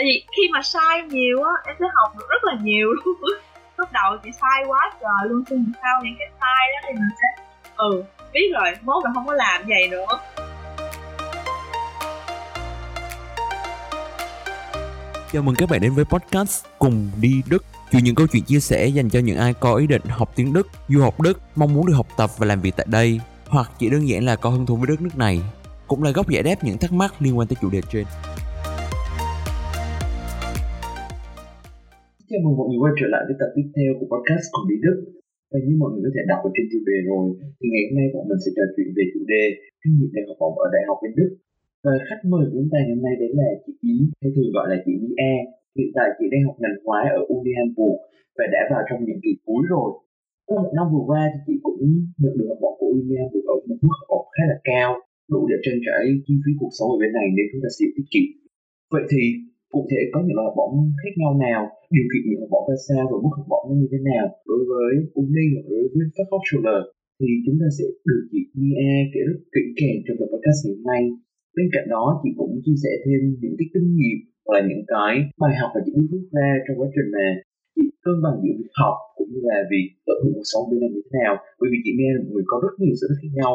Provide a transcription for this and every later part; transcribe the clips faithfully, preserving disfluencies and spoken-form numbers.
Tại vì khi mà sai nhiều á, em sẽ học được rất là nhiều luôn. Lúc đầu chị sai quá trời luôn, nhưng sau những cái sai đó thì mình sẽ ừ, biết rồi, mốt là không có làm vậy nữa. Chào mừng các bạn đến với podcast Cùng Đi Đức, chuyện những câu chuyện chia sẻ dành cho những ai có ý định học tiếng Đức, du học Đức, mong muốn được học tập và làm việc tại đây, hoặc chỉ đơn giản là có hứng thú với đất nước này, cũng là góc giải đáp những thắc mắc liên quan tới chủ đề trên. Chào mừng mọi người quay trở lại với tập tiếp theo của podcast Cùng Đi Đức. Và như mọi người có thể đọc ở trên tiêu đề rồi, thì ngày hôm nay bọn mình sẽ trò chuyện về chủ đề kinh nghiệm đại học ở đại học bên Đức. Và khách mời của chúng ta ngày hôm nay đấy là chị Ý, hay thường gọi là chị Mia. Hiện tại chị đang học ngành khoái ở Uni Hamburg và đã vào trong nhiệm kỳ cuối rồi. Trong một năm vừa qua thì chị cũng nhận được học bổng của Uni Hamburg ở một mức học khá là cao, đủ để trang trải chi phí cuộc sống ở bên này nếu chúng ta sử dụng tiết kiệm. Vậy thì cụ thể có những loại học bổng khác nhau nào, điều kiện những học bổng ra sao và mức học bổng nó như thế nào đối với Uni hoặc đối với các Fachhochschule thì chúng ta sẽ được chị Mia kể rất kỹ càng trong tập podcast ngày hôm nay. Bên cạnh đó chị cũng chia sẻ thêm những cái kinh nghiệm hoặc là những cái bài học mà chị biết rút ra trong quá trình mà chị cân bằng giữa việc học cũng như là việc tận hưởng cuộc sống bên này như thế nào. Bởi vì chị Mia là một người có rất nhiều sở thích khác nhau,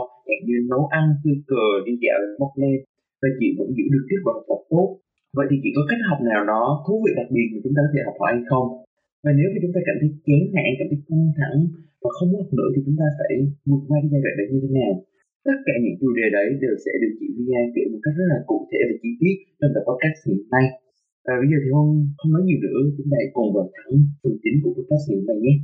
như nấu ăn, chơi cờ, đi dạo, móc lên, và chị vẫn giữ được kết quả học tập tốt. Vậy thì chỉ có cách học nào đó thú vị đặc biệt mà chúng ta có thể học hỏi hay không? Và nếu mà chúng ta cảm thấy chán nản, cảm thấy căng thẳng và không muốn học nữa thì chúng ta phải vượt qua cái giai đoạn đấy như thế nào? Tất cả những chủ đề đấy đều sẽ được chị Mia kể một cách rất là cụ thể và chi tiết trong tập podcast ngày hôm nay. Và bây giờ thì không, không nói nhiều nữa, chúng ta hãy cùng vào thẳng phần chính của podcast ngày hôm nay nhé.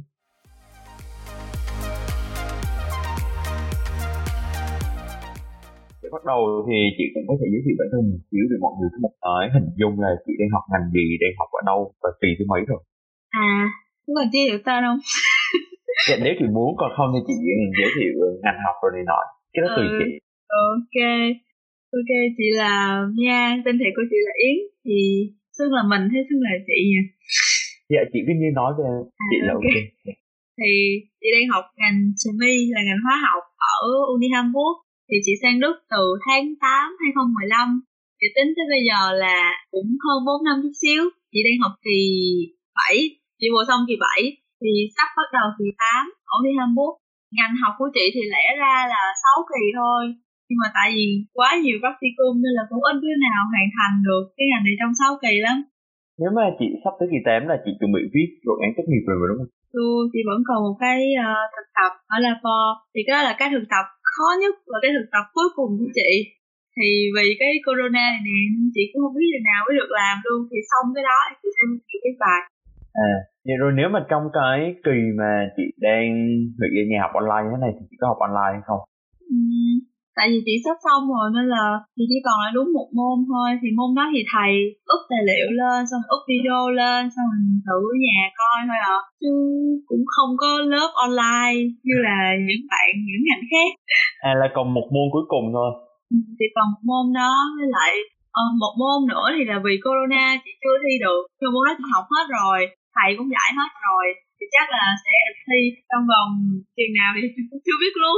Bắt đầu thì chị cũng có thể giới thiệu bản thân một xíu để mọi người có một cái hình dung là chị đang học ngành gì, đang học ở đâu và kỳ thứ mấy rồi. À, cũng còn chia được tên không? Dạ, nếu chị muốn, còn không thì chị giới thiệu ngành học rồi này nọ. Cái đó tùy ừ, chị. Ok, ok, chị là Mia, tên thiệt của chị là Yến, thì xưng là mình hay xưng là chị nhỉ? Dạ, chị cứ như nói về à, chị là okay. ok. Thì chị đang học ngành chemie là ngành hóa học ở Uni Hamburg. Thì chị sang Đức từ tháng tám hai không một năm. Chị tính tới bây giờ là cũng hơn bốn năm chút xíu. Chị đang học kỳ bảy. Chị vừa xong kỳ bảy. Thì sắp bắt đầu kỳ tám ở Uni Hamburg. Ngành học của chị thì lẽ ra là sáu kỳ thôi, nhưng mà tại vì quá nhiều practicum nên là cũng ít đứa nào hoàn thành được cái ngành này trong sáu kỳ lắm. Nếu mà chị sắp tới kỳ tám là chị chuẩn bị viết luận án tốt nghiệp rồi đúng không? Tôi chị vẫn còn một cái uh, thực tập ở Labo. Thì cái đó là cái thực tập khó nhất và cái thực tập cuối cùng của chị. Thì vì cái corona này nè, chị cũng không biết là nào mới được làm luôn. Thì xong cái đó thì chị sẽ chịu cái bài. À, vậy rồi nếu mà trong cái kỳ mà chị đang nghỉ ở nhà học online thế này thì chị có học online hay không? Ừ, tại vì chị sắp xong rồi nên là chị chỉ còn lại đúng một môn thôi. Thì môn đó thì thầy up tài liệu lên, xong up video lên, xong mình thử ở nhà coi thôi à. Chứ cũng không có lớp online như là những bạn những ngành khác. À, là còn một môn cuối cùng thôi. Chị còn một môn đó với lại à, một môn nữa thì là vì corona chị chưa thi được. Nhưng môn đó chị học hết rồi, thầy cũng giải hết rồi. Thì chắc là sẽ được thi trong vòng chừng nào thì chị cũng chưa biết luôn.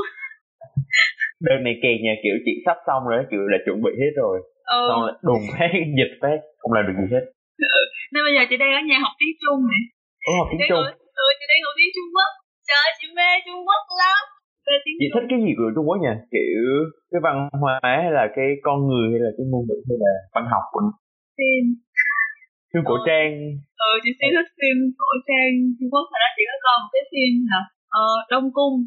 Đợt này kỳ nhà kiểu chị sắp xong rồi, kiểu là chuẩn bị hết rồi, ừ. Xong là đùng phát, dịch phát, không làm được gì hết. Ừ. Nên bây giờ chị đang ở nhà học tiếng Trung này. Ủa, học tiếng Trung? Ừ, chị đang học tiếng Trung Quốc. Trời ơi, chị mê Trung Quốc lắm. Mê tiếng Chị Trung. Thích cái gì của Trung Quốc nha? Kiểu cái văn hóa hay là cái con người hay là cái ngôn ngữ hay là văn học của phim? Phim cổ ừ. trang. Ừ, chị sẽ thích phim cổ trang Trung Quốc. Hồi đó chị có coi một cái phim là ờ, Đông Cung.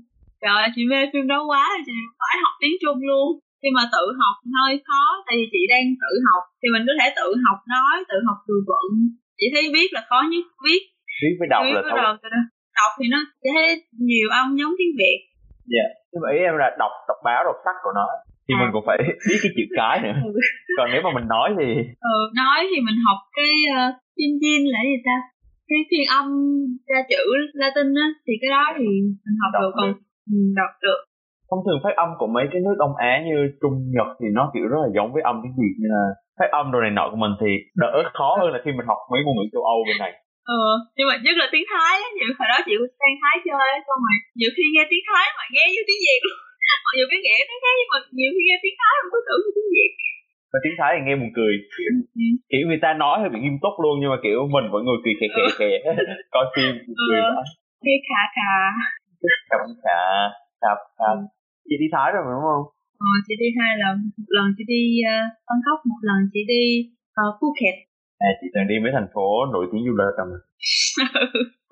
Trời ơi, chị mê phim đó quá, chị phải học tiếng Trung luôn. Khi mà tự học hơi khó, tại vì chị đang tự học, thì mình có thể tự học nói, tự học từ vựng. Chị thấy viết là khó nhất, viết. Viết với đọc viết là thôi. Đọc thì nó thấy nhiều âm giống tiếng Việt. Dạ, yeah. Nhưng mà ý em là đọc, đọc báo, đọc sách của nó, thì à. Mình cũng phải biết cái chữ cái nữa. Còn nếu mà mình nói thì... Ừ, nói thì mình học cái Jin uh, Jin là gì ta? Cái phiên âm ra chữ Latin á, thì cái đó thì mình học đọc được còn... đọc được. Thông thường phát âm của mấy cái nước Đông Á như Trung, Nhật thì nó kiểu rất là giống với âm tiếng Việt, nên là phát âm đồ này nọ của mình thì đỡ khó hơn là khi mình học mấy ngôn ngữ châu Âu bên này. Ừ, nhưng mà nhất là tiếng Thái, nhiều hồi đó chị sang Thái chơi, xong rồi nhiều khi nghe tiếng Thái mà nghe như tiếng Việt luôn. Mặc dù cái nghĩa nó khác nhưng mà nhiều khi nghe tiếng Thái không có tưởng như tiếng Việt. Mà tiếng Thái thì nghe buồn cười, kiểu, kiểu người ta nói hơi bị nghiêm túc luôn, nhưng mà kiểu mình vẫn ngồi cười khè khè khè coi phim cười quá. Cái khà khà khà khà khà khà. Chị đi Thái rồi mà đúng không? Ờ, chị đi hai lần, một lần chị đi Bangkok, một lần chị đi Phuket. À, chị từng đi mấy thành phố nổi tiếng du lịch rồi.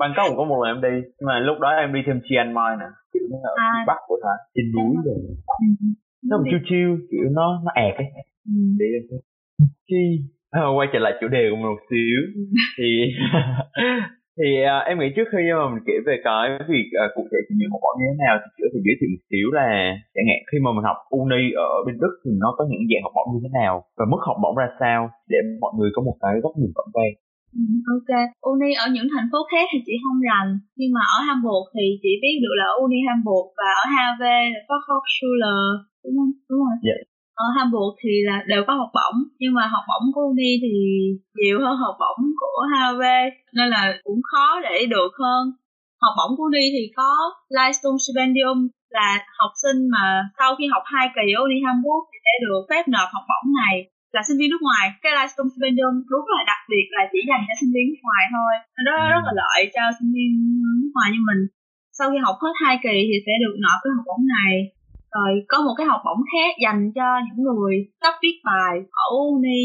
Bangkok cũng có một lần em đi, nhưng mà lúc đó em đi thêm Chiang Mai nè, kiểu nó ở phía bắc của Thái, trên núi rồi. Ừ. Nó một chiêu chiêu, kiểu nó nó ẹt ấy. Ừ. Để chi à, quay trở lại chủ đề của mình một xíu. Ừ. thì thì à, em nghĩ trước khi mà mình kể về cái việc à, cụ thể chuyển nhượng học bổng như thế nào thì chị có thể giới thiệu một xíu là chẳng hạn khi mà mình học uni ở bên Đức thì nó có những dạng học bổng như thế nào và mức học bổng ra sao để mọi người có một cái góc nhìn tổng quan. Ừ, ok, uni ở những thành phố khác thì chị không rành, nhưng mà ở Hamburg thì chị biết được là Uni Hamburg và ở hát a vê là có Hochschule, đúng không? Đúng rồi. Dạ. Ở Hamburg thì là đều có học bổng, nhưng mà học bổng của Uni thì nhiều hơn học bổng của hát a vê nên là cũng khó để được hơn. Học bổng của Uni thì có Livestone Spandium, là học sinh mà sau khi học hai kỳ ở Uni Hamburg thì sẽ được phép nộp học bổng này, là sinh viên nước ngoài. Cái Livestone Spandium đúng là đặc biệt, là chỉ dành cho sinh viên nước ngoài thôi, nên đó rất là lợi cho sinh viên nước ngoài như mình. Sau khi học hết hai kỳ thì sẽ được nộp cái học bổng này. Rồi có một cái học bổng khác dành cho những người sắp viết bài ở uni,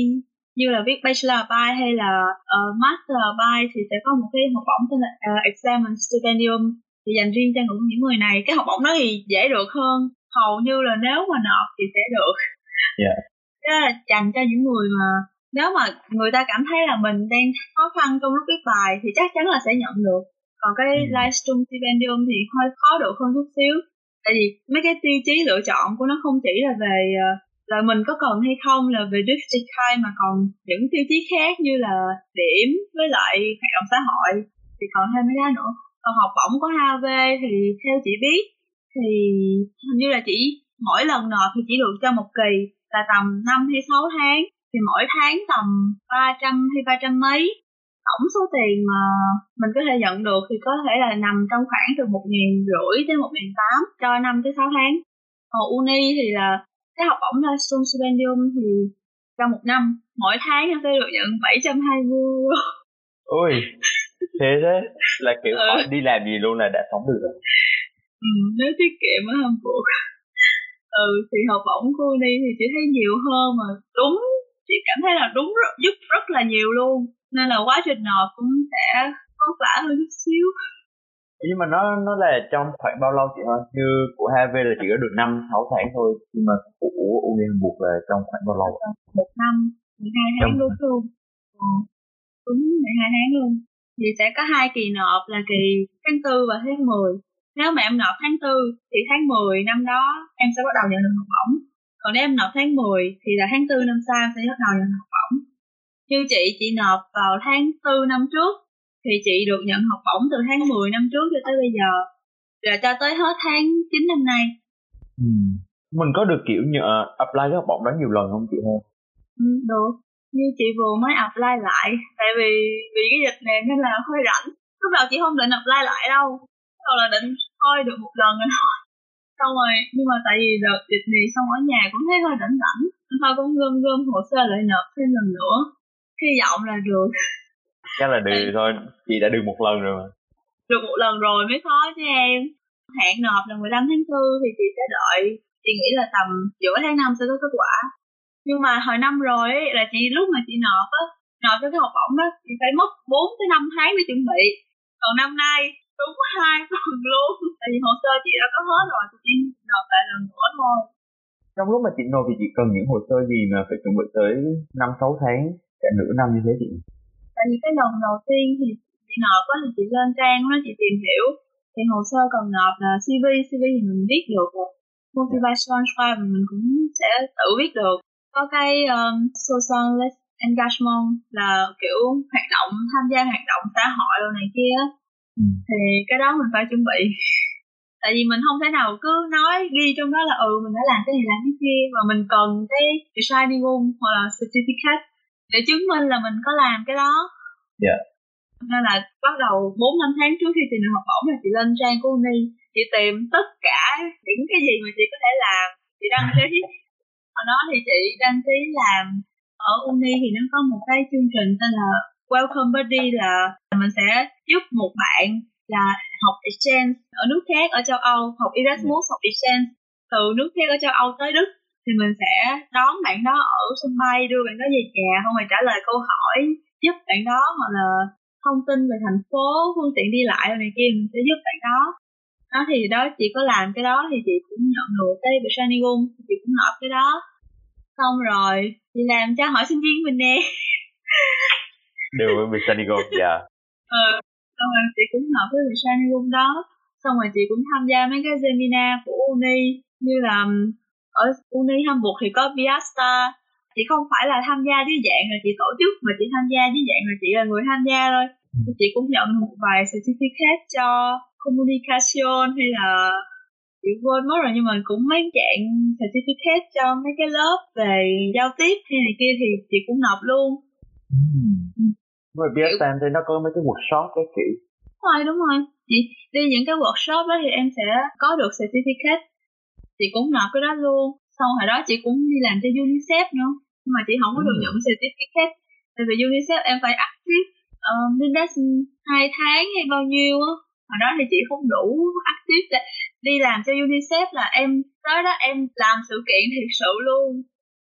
như là viết Bachelor bài hay là uh, Master bài, thì sẽ có một cái học bổng tên là uh, Examensstipendium, thì dành riêng cho những người này. Cái học bổng đó thì dễ được hơn, hầu như là nếu mà nộp thì sẽ được. Yeah. Đó là dành cho những người mà nếu mà người ta cảm thấy là mình đang khó khăn trong lúc viết bài thì chắc chắn là sẽ nhận được. Còn cái mm. Livestream Stipendium thì hơi khó được hơn chút xíu, tại vì mấy cái tiêu chí lựa chọn của nó không chỉ là về là mình có cần hay không là về Dürftigkeit, mà còn những tiêu chí khác như là điểm với lại hoạt động xã hội, thì còn thêm mấy cái nữa. Còn học bổng của hát a vê thì theo chị biết thì hình như là chỉ mỗi lần nộp thì chỉ được cho một kỳ, là tầm năm hay sáu tháng, thì mỗi tháng tầm ba trăm hay ba trăm mấy. Tổng số tiền mà mình có thể nhận được thì có thể là nằm trong khoảng từ một nghìn rưỡi tới một nghìn tám trăm cho năm tới sáu tháng. Còn uni thì là cái học bổng Livestream Spandium thì trong một năm, mỗi tháng em sẽ được nhận bảy trăm hai mươi. Ôi, thế thế là kiểu ừ. Khỏi đi làm gì luôn là đã sống được rồi. Ừ, nếu tiết kiệm ở Hàn Quốc. Ừ, thì học bổng của uni thì chị thấy nhiều hơn, mà đúng, chị cảm thấy là đúng giúp rất là nhiều luôn, nên là quá trình nộp cũng sẽ vất vả hơn chút xíu. Nhưng mà nó nó là trong khoảng bao lâu chị ơi? Như của hát vê là chỉ có được năm sáu tháng thôi, nhưng mà của uni buộc là trong khoảng bao lâu? Một năm, mười hai tháng trong... luôn. Ừ, đúng mười hai tháng luôn. Thì sẽ có hai kỳ nộp là kỳ tháng tư và tháng mười. Nếu mà em nộp tháng tư thì tháng mười năm đó em sẽ bắt đầu nhận được học bổng. Còn nếu em nộp tháng mười thì là tháng tư năm sau em sẽ bắt đầu nhận học bổng. Như chị, chị nộp vào tháng tư năm trước thì chị được nhận học bổng từ tháng mười năm trước cho tới bây giờ, là cho tới hết tháng chín năm nay. Ừ. Mình có được kiểu như uh, apply cái học bổng đó nhiều lần không chị ha? Ừ, được. Như chị vừa mới apply lại, tại vì vì cái dịch này nên là hơi rảnh. Lúc đầu chị không định apply lại đâu, đầu là định thôi được một lần rồi thôi. Xong rồi, nhưng mà tại vì đợt dịch này xong ở nhà cũng thấy hơi rảnh rảnh, thôi cũng gom gom hồ sơ lại nộp thêm lần nữa. Hy vọng là được. Chắc là được thôi, chị đã được một lần rồi mà. Được một lần rồi mới khó chứ em. Hạn nộp là mười lăm tháng tư thì chị sẽ đợi. Chị nghĩ là tầm giữa tháng năm sẽ có kết quả. Nhưng mà hồi năm rồi ấy, là chị lúc mà chị nộp á, nộp cho cái học bổng á, chị phải mất bốn tới năm tháng để chuẩn bị. Còn năm nay đúng hai tuần luôn, tại vì hồ sơ chị đã có hết rồi, chị chỉ nộp lại lần nữa thôi. Trong lúc mà chị nộp thì chị cần những hồ sơ gì mà phải chuẩn bị tới năm sáu tháng? Cả nửa năm như thế chị? Tại vì cái lần đầu tiên thì chị nộp á, thì chị lên trang đó chị tìm hiểu, thì hồ sơ cần nộp là xê vê, xê vê thì mình viết được rồi, motivation schreiben mình cũng sẽ tự viết được. Có cái um, social engagement là kiểu hoạt động, tham gia hoạt động xã hội đồ này kia, ừ. Thì cái đó mình phải chuẩn bị, tại vì mình không thể nào cứ nói ghi trong đó là ừ mình đã làm cái này làm cái kia, mà mình cần cái shining room hoặc là certificate để chứng minh là mình có làm cái đó. Dạ. Yeah. Nên là bắt đầu bốn năm tháng trước khi chị được học bổng là chị lên trang của Uni, chị tìm tất cả những cái gì mà chị có thể làm, chị đăng ký. Hồi đó thì chị đăng ký làm ở Uni thì nó có một cái chương trình tên là Welcome Buddy, là mình sẽ giúp một bạn là học exchange ở nước khác ở châu Âu, học Erasmus, học exchange từ nước khác ở châu Âu tới Đức, thì mình sẽ đón bạn đó ở sân bay, đưa bạn đó về nhà, không phải trả lời câu hỏi, giúp bạn đó hoặc là thông tin về thành phố, phương tiện đi lại này kia, mình sẽ giúp bạn đó. Đó thì đó chị có làm cái đó thì chị cũng nhận được cái bescheinigung, chị cũng nộp cái đó. Xong rồi chị làm cho hỏi sinh viên mình nè. Đều với bescheinigung, dạ. Ừ, xong rồi chị cũng nộp cái bescheinigung đó. Xong rồi chị cũng tham gia mấy cái seminar của Uni, như là ở Uni Hamburg thì có PIASTA. Chị không phải là tham gia dưới dạng là chị tổ chức, mà chị tham gia dưới dạng là chị là người tham gia thôi. Chị cũng nhận một vài certificate cho communication hay là chị quên mất rồi, nhưng mà cũng mấy dạng certificate cho mấy cái lớp về giao tiếp hay này kia thì chị cũng nộp luôn. Đúng rồi, PIASTA thì nó có mấy cái workshop đó chị. Đúng rồi, đúng rồi. Chị đi những cái workshop đó thì em sẽ có được certificate. Chị cũng nộp cái đó luôn. Xong hồi đó chị cũng đi làm cho UNICEF nữa, nhưng mà chị không có được nhận certificate. Tại vì UNICEF em phải active um, đến đó hai tháng hay bao nhiêu á. Hồi đó thì chị không đủ active để đi làm cho UNICEF, là em tới đó em làm sự kiện thiệt sự luôn.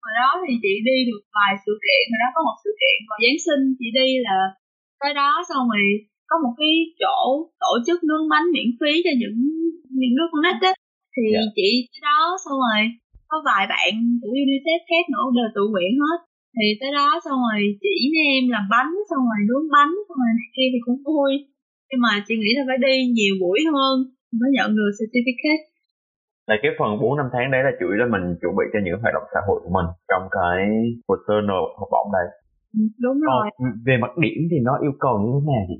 Hồi đó thì chị đi được vài sự kiện. Hồi đó có một sự kiện vào Giáng sinh chị đi là tới đó, xong rồi có một cái chỗ tổ chức nướng bánh miễn phí cho những những đứa con nít á. Thì yeah. chị tới đó xong rồi có vài bạn của UNICEF khác nữa đều tự nguyện hết. Thì tới đó xong rồi chỉ với em làm bánh, xong rồi nướng bánh, xong rồi này kia thì cũng vui. Nhưng mà chị nghĩ là phải đi nhiều buổi hơn mới nhận được certificate. Là cái phần bốn năm tháng đấy là chủ yếu là mình chuẩn bị cho những hoạt động xã hội của mình trong cái hồ sơ nộp học bổng đây. Đúng rồi. Còn về mặt điểm thì nó yêu cầu như thế nào vậy?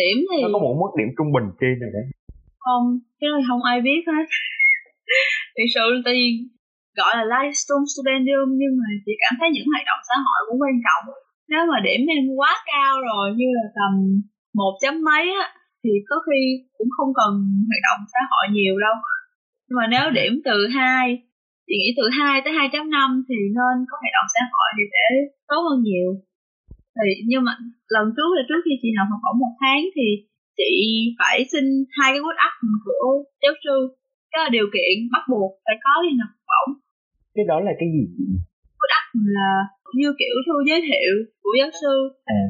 Điểm thì nó có một mức điểm trung bình trên này đấy. Không, cái này không ai biết hết. Thật sự tại vì gọi là Livestone Spandium, nhưng mà chị cảm thấy những hoạt động xã hội cũng quan trọng. Nếu mà điểm em quá cao rồi, như là tầm một chấm mấy á, thì có khi cũng không cần hoạt động xã hội nhiều đâu. Nhưng mà nếu điểm từ hai, chị nghĩ từ hai tới hai chấm năm thì nên có hoạt động xã hội thì sẽ tốt hơn nhiều. Thì nhưng mà lần trước là trước khi chị học học bổng một tháng thì chị phải xin hai cái WhatsApp của giáo sư. Cái điều kiện bắt buộc phải có khi nộp học bổng. Cái đó là cái gì chị? WhatsApp là như kiểu thư giới thiệu của giáo sư. À.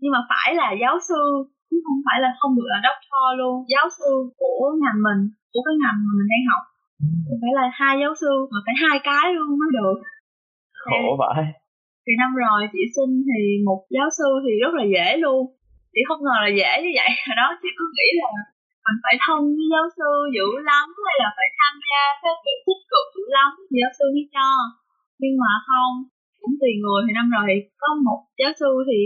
Nhưng mà phải là giáo sư, chứ không phải là không được là doctor luôn. Giáo sư của ngành mình, của cái ngành mà mình đang học. Ừ. Phải là hai giáo sư, mà phải hai cái luôn mới được. Khổ vậy. Thì năm rồi chị xin thì một giáo sư thì rất là dễ luôn. Chị không ngờ là dễ như vậy. Hồi đó chị cứ nghĩ là mình phải thông với giáo sư dữ lắm, hay là phải tham gia phát biểu tích cực dữ lắm thì giáo sư mới cho. Nhưng mà không, cũng tùy người. Thì năm rồi có một giáo sư thì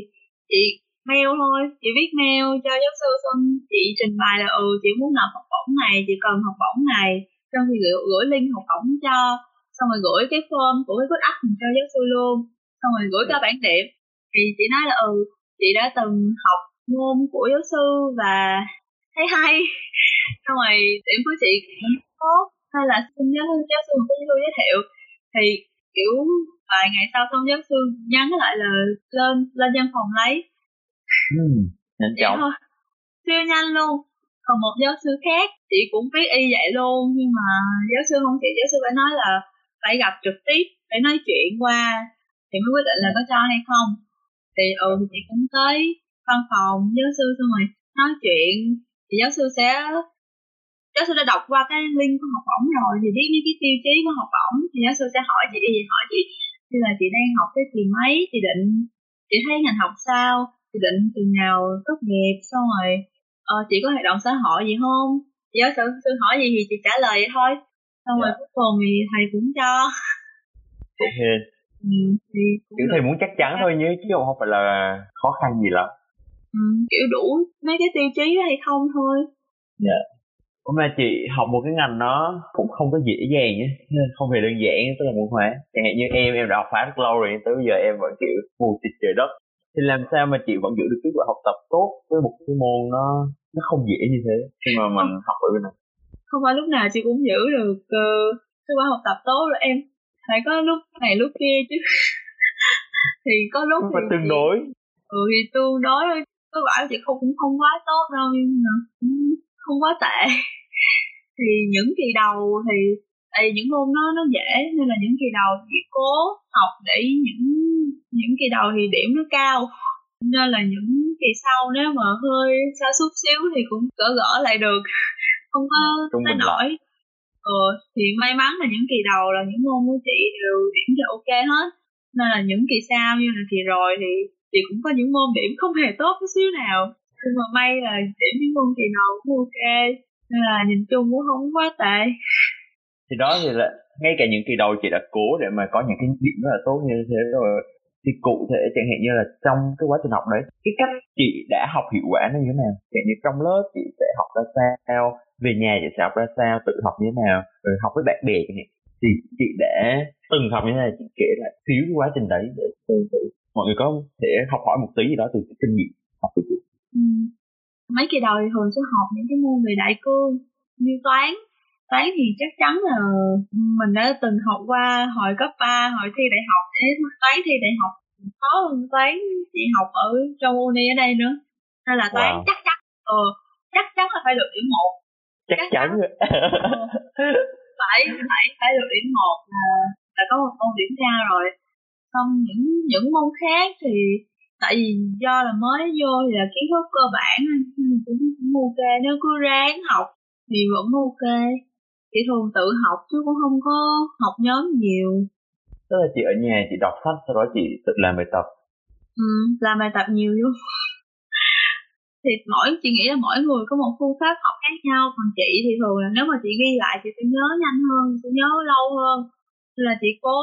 chị mail thôi, chị viết mail cho giáo sư xong chị trình bày là ừ chị muốn nộp học bổng này, chị cần học bổng này, xong thì gửi, gửi link học bổng cho, xong rồi gửi cái form của cái code app cho giáo sư luôn, xong rồi gửi cho bản điểm. Thì chị nói là ừ chị đã từng học môn của giáo sư và thấy hay, xong rồi điểm của chị cũng tốt, hay là xin giáo sư giáo sư một cái giới thiệu. Thì kiểu vài ngày sau xong giáo sư nhắn lại là lên lên văn phòng lấy. Ừ, nhanh chóng, siêu nhanh luôn. Còn một giáo sư khác chị cũng viết y vậy luôn, nhưng mà giáo sư không chịu, giáo sư phải nói là phải gặp trực tiếp, phải nói chuyện qua thì mới quyết định là có cho hay không. Thì ừ chị cũng tới văn phòng giáo sư xong rồi nói chuyện. Thì giáo sư sẽ giáo sư đã đọc qua cái link của học bổng rồi thì biết những cái tiêu chí của học bổng, thì giáo sư sẽ hỏi chị gì, hỏi chị như là chị đang học cái kỳ mấy, chị định chị thấy ngành học sao, chị định từ nào tốt nghiệp, xong rồi ờ, chị có hoạt động xã hội gì không. Thì giáo sư, sư hỏi gì thì chị trả lời vậy thôi, xong dạ. Rồi cuối cùng thì thầy cũng cho cũng hên. Ừ, thì kiểu thầy muốn chắc chắn thôi nhé, chứ không phải là khó khăn gì lắm. Ừ, kiểu đủ mấy cái tiêu chí hay không thôi. Dạ. Cũng là chị học một cái ngành nó cũng không có dễ dàng nhé, không hề đơn giản, tức là môn hóa. Chẳng hạn như em, em đã học khá rất lâu rồi, tới bây giờ em vẫn kiểu mù tịt trời đất. Thì làm sao mà chị vẫn giữ được kết quả học tập tốt với một cái môn nó nó không dễ như thế khi mà mình không, học ở bên này. Không phải lúc nào chị cũng giữ được uh, kết quả học tập tốt rồi em. phải có lúc này lúc kia chứ. Thì có lúc mà thì tương đối ừ thì tương đối thôi, có bảo chị không cũng không quá tốt đâu nhưng mà cũng không quá tệ. Thì những kỳ đầu thì tại vì những môn nó nó dễ nên là những kỳ đầu chị cố học để những những kỳ đầu thì điểm nó cao, nên là những kỳ sau nếu mà hơi sa sút xíu thì cũng gỡ gỡ lại được, không có tới nổi. Ờ thì may mắn là những kỳ đầu là những môn của chị đều điểm là ok hết, nên là những kỳ sau như là kỳ rồi thì chị cũng có những môn điểm không hề tốt một xíu nào, nhưng mà may là điểm những môn kỳ nào cũng ok, nên là nhìn chung cũng không quá tệ. Thì đó, thì là ngay cả những kỳ đầu chị đã cố để mà có những cái điểm rất là tốt như thế rồi. Thì cụ thể chẳng hạn như là trong cái quá trình học đấy, cái cách chị đã học hiệu quả nó như thế nào? Chẳng như trong lớp chị sẽ học ra sao, về nhà chị sẽ học ra sao, tự học như thế nào, rồi học với bạn bè chẳng hạn. Thì chị đã từng học như thế nào, chị kể lại xíu cái quá trình đấy để mọi người có thể học hỏi một tí gì đó từ cái kinh nghiệm học của chị. Ừ. Mấy kỳ đầu thì thường sẽ học những cái môn về đại cương như toán. Toán thì chắc chắn là mình đã từng học qua hồi cấp ba, hồi thi đại học. Thế toán thi đại học khó hơn toán chị học ở trong uni ở đây nữa. Nên là toán wow. chắc chắn, ừ, chắc chắn là phải được điểm một. Chắc, chắc chắn. phải phải phải được điểm một là, là có một môn điểm cao rồi. Xong những những môn khác thì tại vì do là mới vô thì là kiến thức cơ bản nên cũng cũng ok, nếu cứ ráng học thì vẫn ok. Chị thường tự học chứ cũng không có học nhóm nhiều. Tức là chị ở nhà chị đọc sách, sau đó chị tự làm bài tập. Ừ, làm bài tập nhiều luôn. Thì mỗi chị nghĩ là mỗi người có một phương pháp học khác nhau. Còn chị thì thường là nếu mà chị ghi lại chị sẽ nhớ nhanh hơn, sẽ nhớ lâu hơn. Là chị cố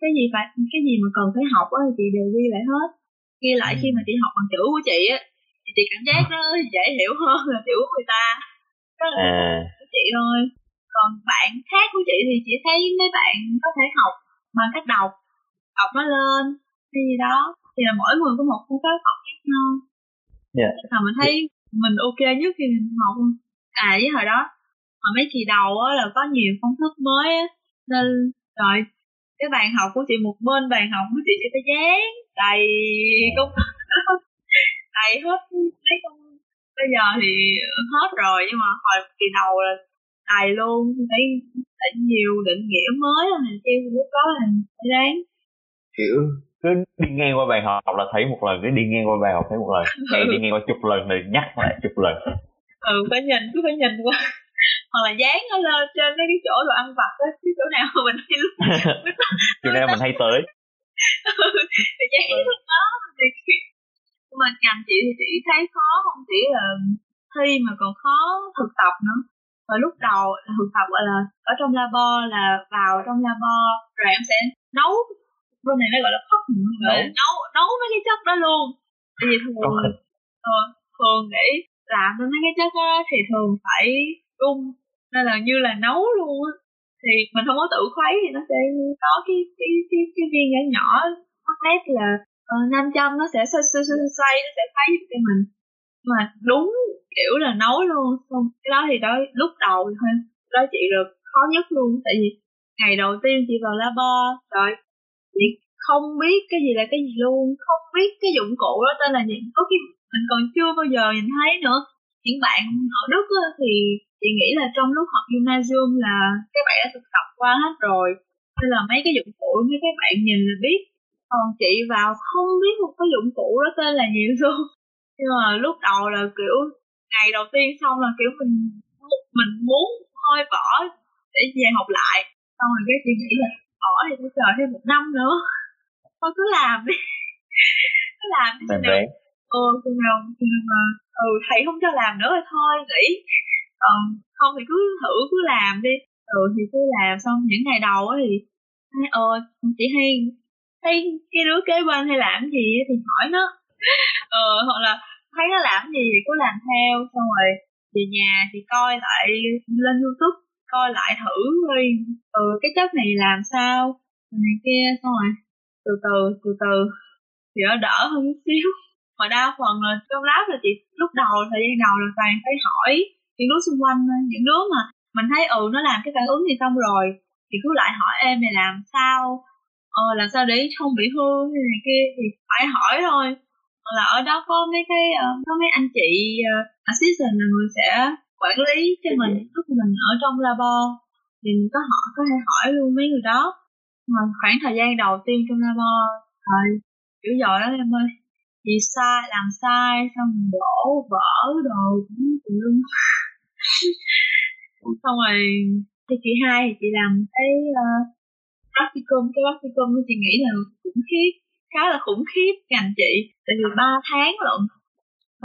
cái gì phải cái gì mà cần phải học á thì chị đều ghi lại hết. Ghi lại khi mà chị học bằng chữ của chị á, thì chị cảm giác nó dễ hiểu hơn là chữ của người ta. Đó là à. Của chị thôi. Còn bạn khác của chị thì chị thấy mấy bạn có thể học bằng cách đọc, đọc nó lên thì đó, thì là mỗi người có một phương pháp học khác nhau. Yeah. Mà mình thấy mình ok nhất khi mình học. À với hồi đó, hồi mấy kỳ đầu á là có nhiều công thức mới á, nên rồi cái bàn học của chị, một bên bàn học của chị sẽ phải dán đầy công thức, đầy hết mấy công. Bây giờ thì hết rồi nhưng mà hồi kỳ đầu là tài luôn, thấy phải nhiều định nghĩa mới rồi này kia, lúc đó là phải ráng kiểu cứ đi ngang qua bài học là thấy một lần, cứ đi ngang qua bài học thấy một lần, ừ. đi ngang qua chục lần rồi nhắc lại chục lần. Ừ phải nhìn, cứ phải nhìn qua, hoặc là dán nó lên trên mấy cái chỗ đồ ăn vặt á, cái chỗ nào mình hay lúc chỗ nào mình hay tới. Ừ thì dán cái lúc đó thì mà ngành chị thì chị thấy khó không chỉ là thi mà còn khó thực tập nữa. Và lúc đầu thực tập gọi là ở trong labo, là vào trong labo rồi em sẽ nấu, bên này nó gọi là khóc nấu. nấu nấu mấy cái chất đó luôn. Tại vì thường thường, thường để làm nên mấy cái chất đó thì thường phải đun, nên là như là nấu luôn á, thì mình không có tự khuấy thì nó sẽ có cái cái cái cái viên nhỏ nhỏ mắc nét là năm trăm, nó sẽ xoay xoay xoay nó sẽ thấy cho mình mà đúng kiểu là nấu luôn. Xong cái đó thì đó lúc đầu thôi đó chị được khó nhất luôn, tại vì ngày đầu tiên chị vào labo rồi chị không biết cái gì là cái gì luôn, không biết cái dụng cụ đó tên là gì, có khi mình còn chưa bao giờ nhìn thấy nữa. Những bạn ở Đức á, thì chị nghĩ là trong lúc học gymnasium là các bạn đã thực tập qua hết rồi nên là mấy cái dụng cụ mấy các bạn nhìn là biết. Còn chị vào không biết một cái dụng cụ đó tên là gì luôn. Nhưng mà lúc đầu là kiểu ngày đầu tiên xong là kiểu mình mình muốn thôi bỏ để về học lại. Xong rồi cái chị nghĩ là bỏ thì phải chờ thêm một năm nữa. Thôi cứ làm đi. Cứ làm đi. Ừ, chừng nào mà ừ, thầy không cho làm nữa rồi thôi, nghĩ. Còn ừ, không thì cứ thử, cứ làm đi. Ừ thì cứ làm. Xong những ngày đầu thì ờ chị hay thấy cái đứa kế bên hay làm gì thì hỏi nó, ờ, hoặc là thấy nó làm gì thì cứ làm theo. Xong rồi về nhà thì coi lại lên YouTube coi lại thử coi ừ, cái chất này làm sao này kia. Xong rồi từ từ từ từ thì nó đỡ hơn chút xíu. Mà đa phần là trong lớp là chị lúc đầu thời gian đầu là toàn phải hỏi những đứa xung quanh, những đứa mà mình thấy ừ nó làm cái phản ứng gì xong rồi thì cứ lại hỏi em mày làm sao ờ, làm sao để không bị hư hay này kia thì phải hỏi thôi. Hoặc là ở đó có mấy cái có mấy anh chị uh, assistant là người sẽ quản lý cho mình lúc mình ở trong labo, thì mình có họ có thể hỏi luôn mấy người đó. Mà khoảng thời gian đầu tiên trong labo thời dữ dội đó em ơi, chị sai làm sai xong rồi đổ vỡ đồ cũng tùm lum. Xong rồi thì chị hai thì chị làm cái uh, practicum, cái practicum thì chị nghĩ là khủng khiếp, khá là khủng khiếp ngành chị, tại vì ba tháng lận,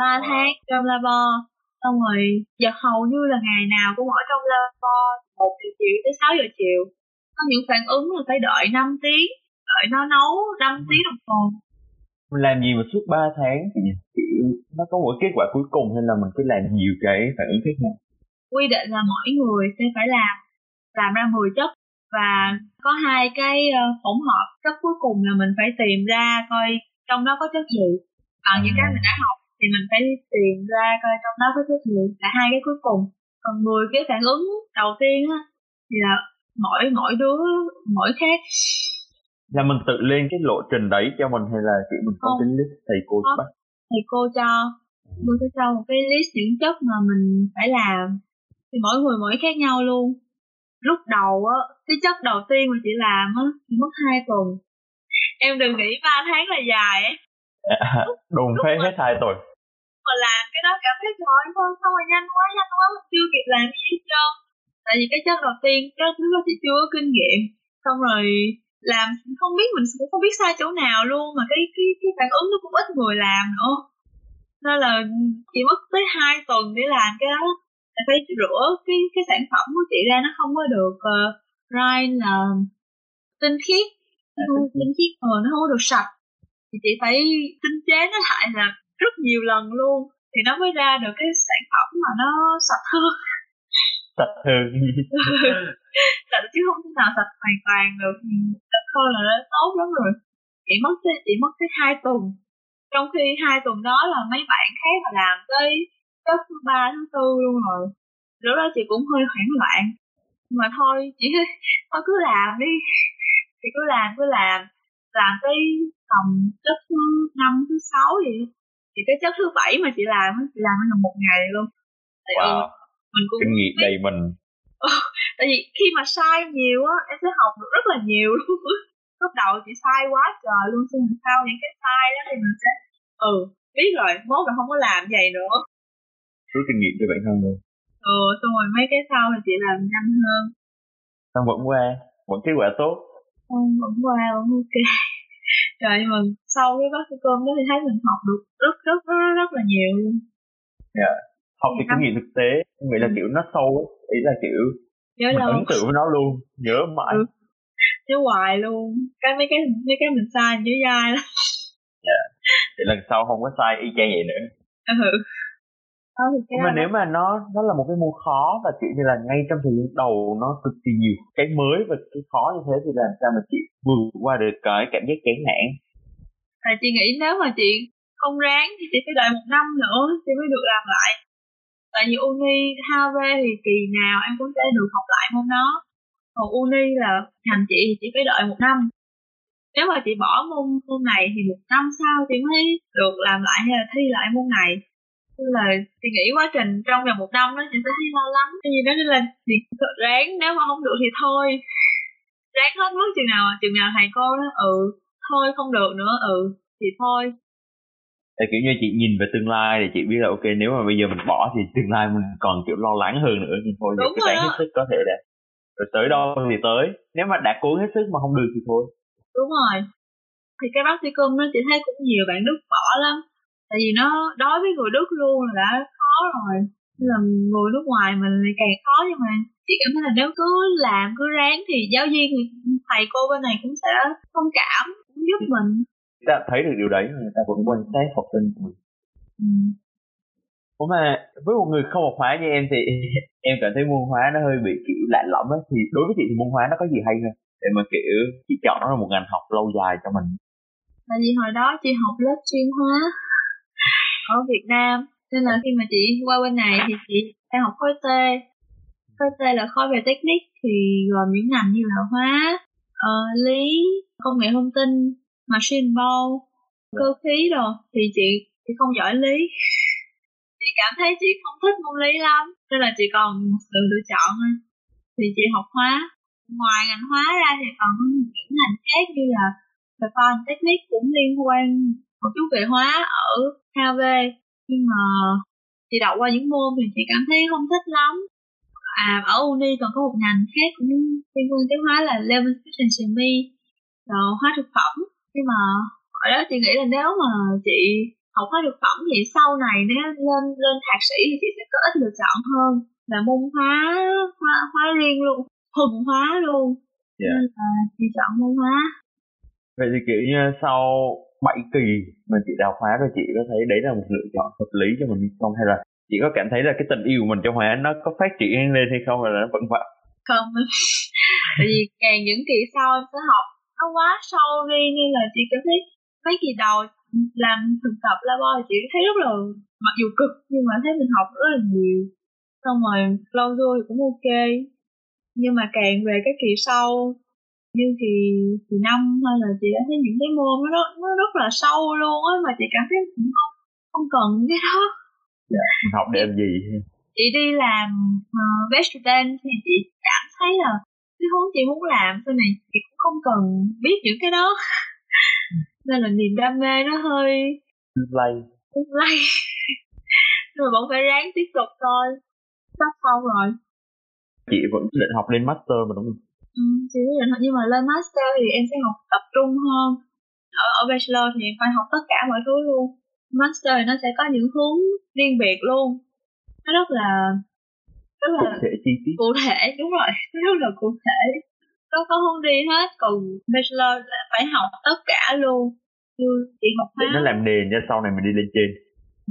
ba tháng trong labo, xong rồi giờ hầu như là ngày nào cũng ở trong labo một giờ chiều tới sáu giờ chiều, có những phản ứng là phải đợi năm tiếng, đợi nó nấu năm tiếng đồng hồ. Mình làm gì mà suốt ba tháng thì nó có một kết quả cuối cùng nên là mình cứ làm nhiều cái phản ứng khác nhau. Quy định là mỗi người sẽ phải làm làm ra mười chất và có hai cái hỗn hợp, chất cuối cùng là mình phải tìm ra coi trong đó có chất gì. Bằng những cái mình đã học thì mình phải tìm ra coi trong đó có chất gì, là hai cái cuối cùng. Còn mười cái phản ứng đầu tiên á thì là mỗi mỗi đứa mỗi khác. Là mình tự lên cái lộ trình đấy cho mình hay là kiểu mình không tính list thầy cô cho? Thầy cô cho, cô sẽ cho một cái list những chất mà mình phải làm, thì mỗi người mỗi khác nhau luôn. Lúc đầu á, cái chất đầu tiên mà chị làm á, chị mất hai tuần. Em đừng nghĩ ba tháng là dài ấy. À, đùng phê hết hai tuần. Mà làm cái đó cảm thấy trời ơi, xong rồi nhanh quá, nhanh quá, chưa kịp làm gì hết trơn. Tại vì cái chất đầu tiên, cái thứ đó thì chưa có kinh nghiệm. Xong rồi làm không biết, mình cũng không biết sai chỗ nào luôn, mà cái cái cái phản ứng nó cũng ít người làm nữa, nên là chị mất tới hai tuần để làm cái đó. Là phải rửa cái cái sản phẩm của chị ra, nó không có được uh, right là tinh khiết, tinh khiết ờ nó không có được sạch, thì chị phải tinh chế nó lại là rất nhiều lần luôn thì nó mới ra được cái sản phẩm mà nó sạch hơn. Sạch hơn. Sạch chứ không thể nào sạch hoàn toàn được, sạch hơn là nó tốt lắm rồi. Chị mất tới, chị mất tới hai tuần, trong khi hai tuần đó là mấy bạn khác mà làm tới tới thứ ba thứ tư luôn rồi. Lúc đó chị cũng hơi hoảng loạn, mà thôi chị thôi cứ làm đi, chị cứ làm cứ làm, làm tới tầm chất thứ năm thứ sáu vậy, thì cái chất thứ bảy mà chị làm chị làm trong một ngày luôn. Tại wow. Mình cũng kinh nghiệm đầy mình. Ừ, tại vì khi mà sai nhiều á, em sẽ học được rất là nhiều luôn. Lúc đầu chị sai quá trời luôn, xong rồi sau những cái sai đó thì mình sẽ ừ biết rồi, mốt là không có làm vậy nữa. Rút kinh nghiệm cho bản thân rồi. Ừ, xong rồi mấy cái sau thì chị làm nhanh hơn. Xong vẫn qua, vẫn kết quả tốt. Ừ, vẫn qua, vẫn ok. Trời, nhưng mà sau cái bát cái cơm đó thì thấy mình học được rất rất rất rất là nhiều luôn. Dạ. Yeah. Học thì kinh nghiệm thực tế, nghĩa là kiểu nó sâu ấy, ý là kiểu nhớ mình lâu. Ấn tượng với nó luôn, nhớ mãi. Ừ. Nhớ hoài luôn, cái mấy cái mấy cái mình sai nhớ dai lắm. Dạ, thì lần sau không có sai y chang vậy nữa. Ừ. Đó, thì cái mà đó nếu đó. Mà nó nó là một cái môn khó và chị thì là ngay trong thời gian đầu nó cực kỳ nhiều cái mới và cái khó như thế thì làm sao mà chị vượt qua được cái cảm giác chán nản? Thì chị nghĩ nếu mà chị không ráng thì chị phải đợi một năm nữa chị mới được làm lại. Tại vì Uni hát a vê thì kỳ nào em cũng sẽ được học lại môn đó. Còn Uni là ngành chị thì chị phải đợi một năm. Nếu mà chị bỏ môn môn này thì một năm sau chị mới được làm lại hay là thi lại môn này. Nên là chị nghĩ quá trình trong vòng một năm đó chị sẽ thấy lo lắng. Tại vì đó nên là chị ráng, nếu mà không được thì thôi. Ráng hết mức chừng nào, chừng nào thầy cô nói ừ, thôi không được nữa, ừ, thì thôi. Tại kiểu như chị nhìn về tương lai thì chị biết là ok, nếu mà bây giờ mình bỏ thì tương lai mình còn kiểu lo lắng hơn nữa, thì thôi cứ ráng hết sức có thể đã. Rồi tới đâu thì tới, nếu mà đã cố hết sức mà không được thì thôi. Đúng rồi. Thì cái practicum nó chị thấy cũng nhiều bạn Đức bỏ lắm. Tại vì nó đối với người Đức luôn là đã khó rồi. Nên là người nước ngoài mình lại càng khó, nhưng mà chị cảm thấy là nếu cứ làm, cứ ráng thì giáo viên, thầy cô bên này cũng sẽ thông cảm, cũng giúp mình. Ta thấy được điều đấy, người ta vẫn quan sát học sinh của mình. Ừ. Ủa mà với một người không học hóa như em thì em cảm thấy môn hóa nó hơi bị kiểu lạnh lõng á, thì đối với chị thì môn hóa nó có gì hay hơn để mà kiểu chị chọn nó là một ngành học lâu dài cho mình? Tại vì hồi đó chị học lớp chuyên hóa ở Việt Nam, nên là khi mà chị qua bên này thì chị đang học khối T, khoa T là khoa về technique thì gồm những ngành như là hóa, uh, lý, công nghệ thông tin, machine ball, cơ khí rồi. Thì chị chị không giỏi lý, chị cảm thấy chị không thích môn lý lắm nên là chị còn một sự lựa chọn thôi, thì chị học hóa. Ngoài ngành hóa ra thì còn những ngành khác như là về khoa technique cũng liên quan một chút về hóa ở hát a vê, nhưng mà chị đọc qua những môn thì chị cảm thấy không thích lắm. À, ở Uni còn có một ngành khác cũng liên quan tới hóa là Livestone Spandium, là hóa thực phẩm. Nhưng mà hồi đó chị nghĩ là nếu mà chị học hóa thực phẩm thì sau này nếu lên lên thạc sĩ thì chị sẽ có ít lựa chọn hơn là môn hóa hóa, hóa riêng luôn, thuần hóa luôn. Yeah. Nên là chị chọn môn hóa. Vậy thì kiểu như sau bảy kỳ mà chị đào hóa rồi, chị có thấy đấy là một lựa chọn hợp lý cho mình không, hay là chị có cảm thấy là cái tình yêu mình cho hóa nó có phát triển lên hay không, hay là nó vẫn vậy? Không, tại vì càng những kỳ sau em sẽ học nó quá sâu đi, nên là chị cảm thấy mấy kỳ đầu làm thực tập labo thì chị thấy rất là, mặc dù cực nhưng mà thấy mình học rất là nhiều, xong rồi lâu rồi thì cũng ok. Nhưng mà càng về cái kỳ sau như kỳ kỳ năm hay là chị đã thấy những cái môn nó nó rất là sâu luôn á, mà chị cảm thấy cũng không không cần cái đó. Dạ, học để làm gì? Chị đi làm uh, best student thì chị cảm thấy là cái hướng chị muốn làm sau này chị cũng không cần biết những cái đó. Nên là niềm đam mê nó hơi lay lay rồi, vẫn phải ráng tiếp tục thôi. Sắp xong rồi. Chị vẫn định học lên master mà đúng không? Ừ, chị vẫn định học, nhưng mà lên master thì em sẽ học tập trung hơn. Ở, ở bachelor thì em phải học tất cả mọi thứ luôn. Master nó sẽ có những hướng riêng biệt luôn. Nó rất là rất là cụ thể, chi tiết. Cụ thể, đúng rồi, nó rất là cụ thể. Có có hướng đi hết, còn bachelor là phải học tất cả luôn. Như chị học hóa. Để nó làm nền cho sau này mình đi lên trên.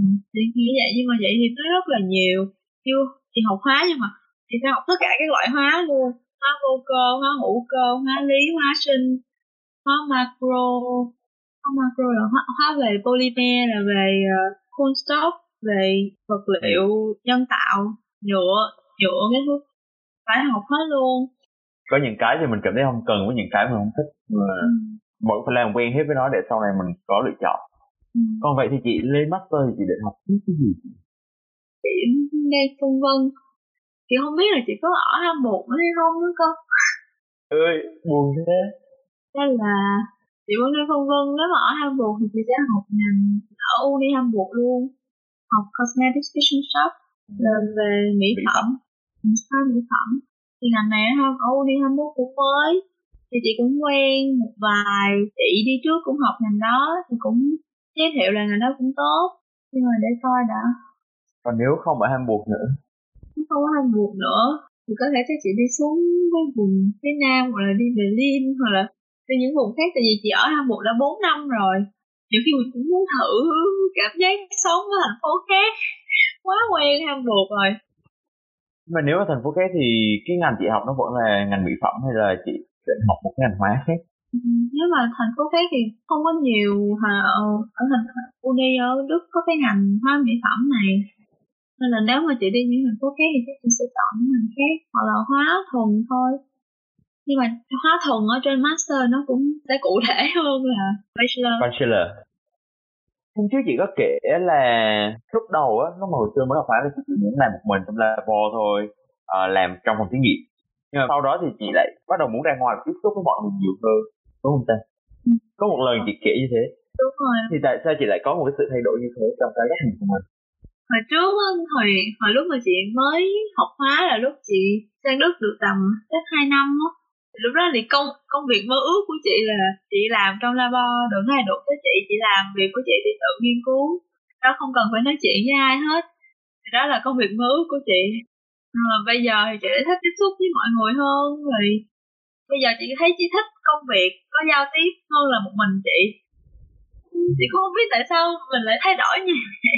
Ừ, chị nghĩ vậy, nhưng mà vậy thì nó rất là nhiều. Chưa, chị học hóa nhưng mà chị phải học tất cả các loại hóa luôn. Hóa vô cơ, hóa hữu cơ, hóa lý, hóa sinh, hóa macro. Hóa macro là hóa, hóa về polymer, là về kunststoff, về vật liệu nhân tạo, nhựa, nhựa cái thứ. Phải học hết luôn. Có những cái thì mình cảm thấy không cần, có những cái mình không thích. Mà ừ. Mỗi phải làm quen hết với nó để sau này mình có lựa chọn. Ừ. Còn vậy thì chị lên master thì chị định học cái gì? Chị đang phân vân. Chị không biết là chị có ở Hamburg hay không nữa cơ. Ơi, buồn thế. Nên là chị vẫn đang phân vân, nếu mà ở Hamburg thì chị sẽ học ngành ở Uni Hamburg luôn. Học Cosmetic Fashion Shop, làm về mỹ phẩm. Sao mỹ phẩm? Thì ngành này ở Uni Hamburg cũng mới. Thì chị cũng quen một vài chị đi trước cũng học ngành đó, thì cũng giới thiệu là ngành đó cũng tốt. Nhưng mà để coi đã. Còn nếu không ở Hamburg nữa? Không có ăn buộc nữa thì có thể chắc chị đi xuống cái vùng phía Nam, hoặc là đi Berlin, hoặc là đi những vùng khác. Tại vì chị ở Hàn Quốc đã bốn năm rồi, nhiều khi mình cũng muốn thử cảm giác sống ở thành phố khác, quá quen Hàn Quốc rồi. Mà nếu ở thành phố khác thì cái ngành chị học nó vẫn là ngành mỹ phẩm, hay là chị định học một ngành hóa khác? Nếu mà thành phố khác thì không có nhiều, ở thành Uni ở Đức có cái ngành hóa mỹ phẩm này. Nên là nếu mà chị đi những thành phố khác thì chị sẽ chọn những ngành khác, hoặc là hóa thuần thôi. Nhưng mà hóa thuần ở trên master nó cũng sẽ cụ thể hơn là bachelor. Bachelor. Hôm trước chị có kể là lúc đầu á, nó hồi xưa mới học hóa thì chị muốn làm một mình trong labo thôi, à, làm trong phòng thí nghiệm. Nhưng mà sau đó thì chị lại bắt đầu muốn ra ngoài tiếp xúc với mọi người nhiều hơn, đúng không ta? Ừ. Có một lần chị kể như thế. Đúng rồi. Thì tại sao chị lại có một cái sự thay đổi như thế trong cái hành của mình? Hồi trước, hồi, hồi lúc mà chị mới học hóa là lúc chị sang Đức được tầm chắc hai năm á. Lúc đó thì công công việc mơ ước của chị là chị làm trong labo, đừng ai đụng tới chị, chị làm việc của chị, chị tự nghiên cứu. Đó không cần phải nói chuyện với ai hết. Thì đó là công việc mơ ước của chị. Rồi bây giờ thì chị lại thích tiếp xúc với mọi người hơn. Rồi bây giờ chị thấy chị thích công việc có giao tiếp hơn là một mình chị. Chị cũng không biết tại sao mình lại thay đổi như vậy.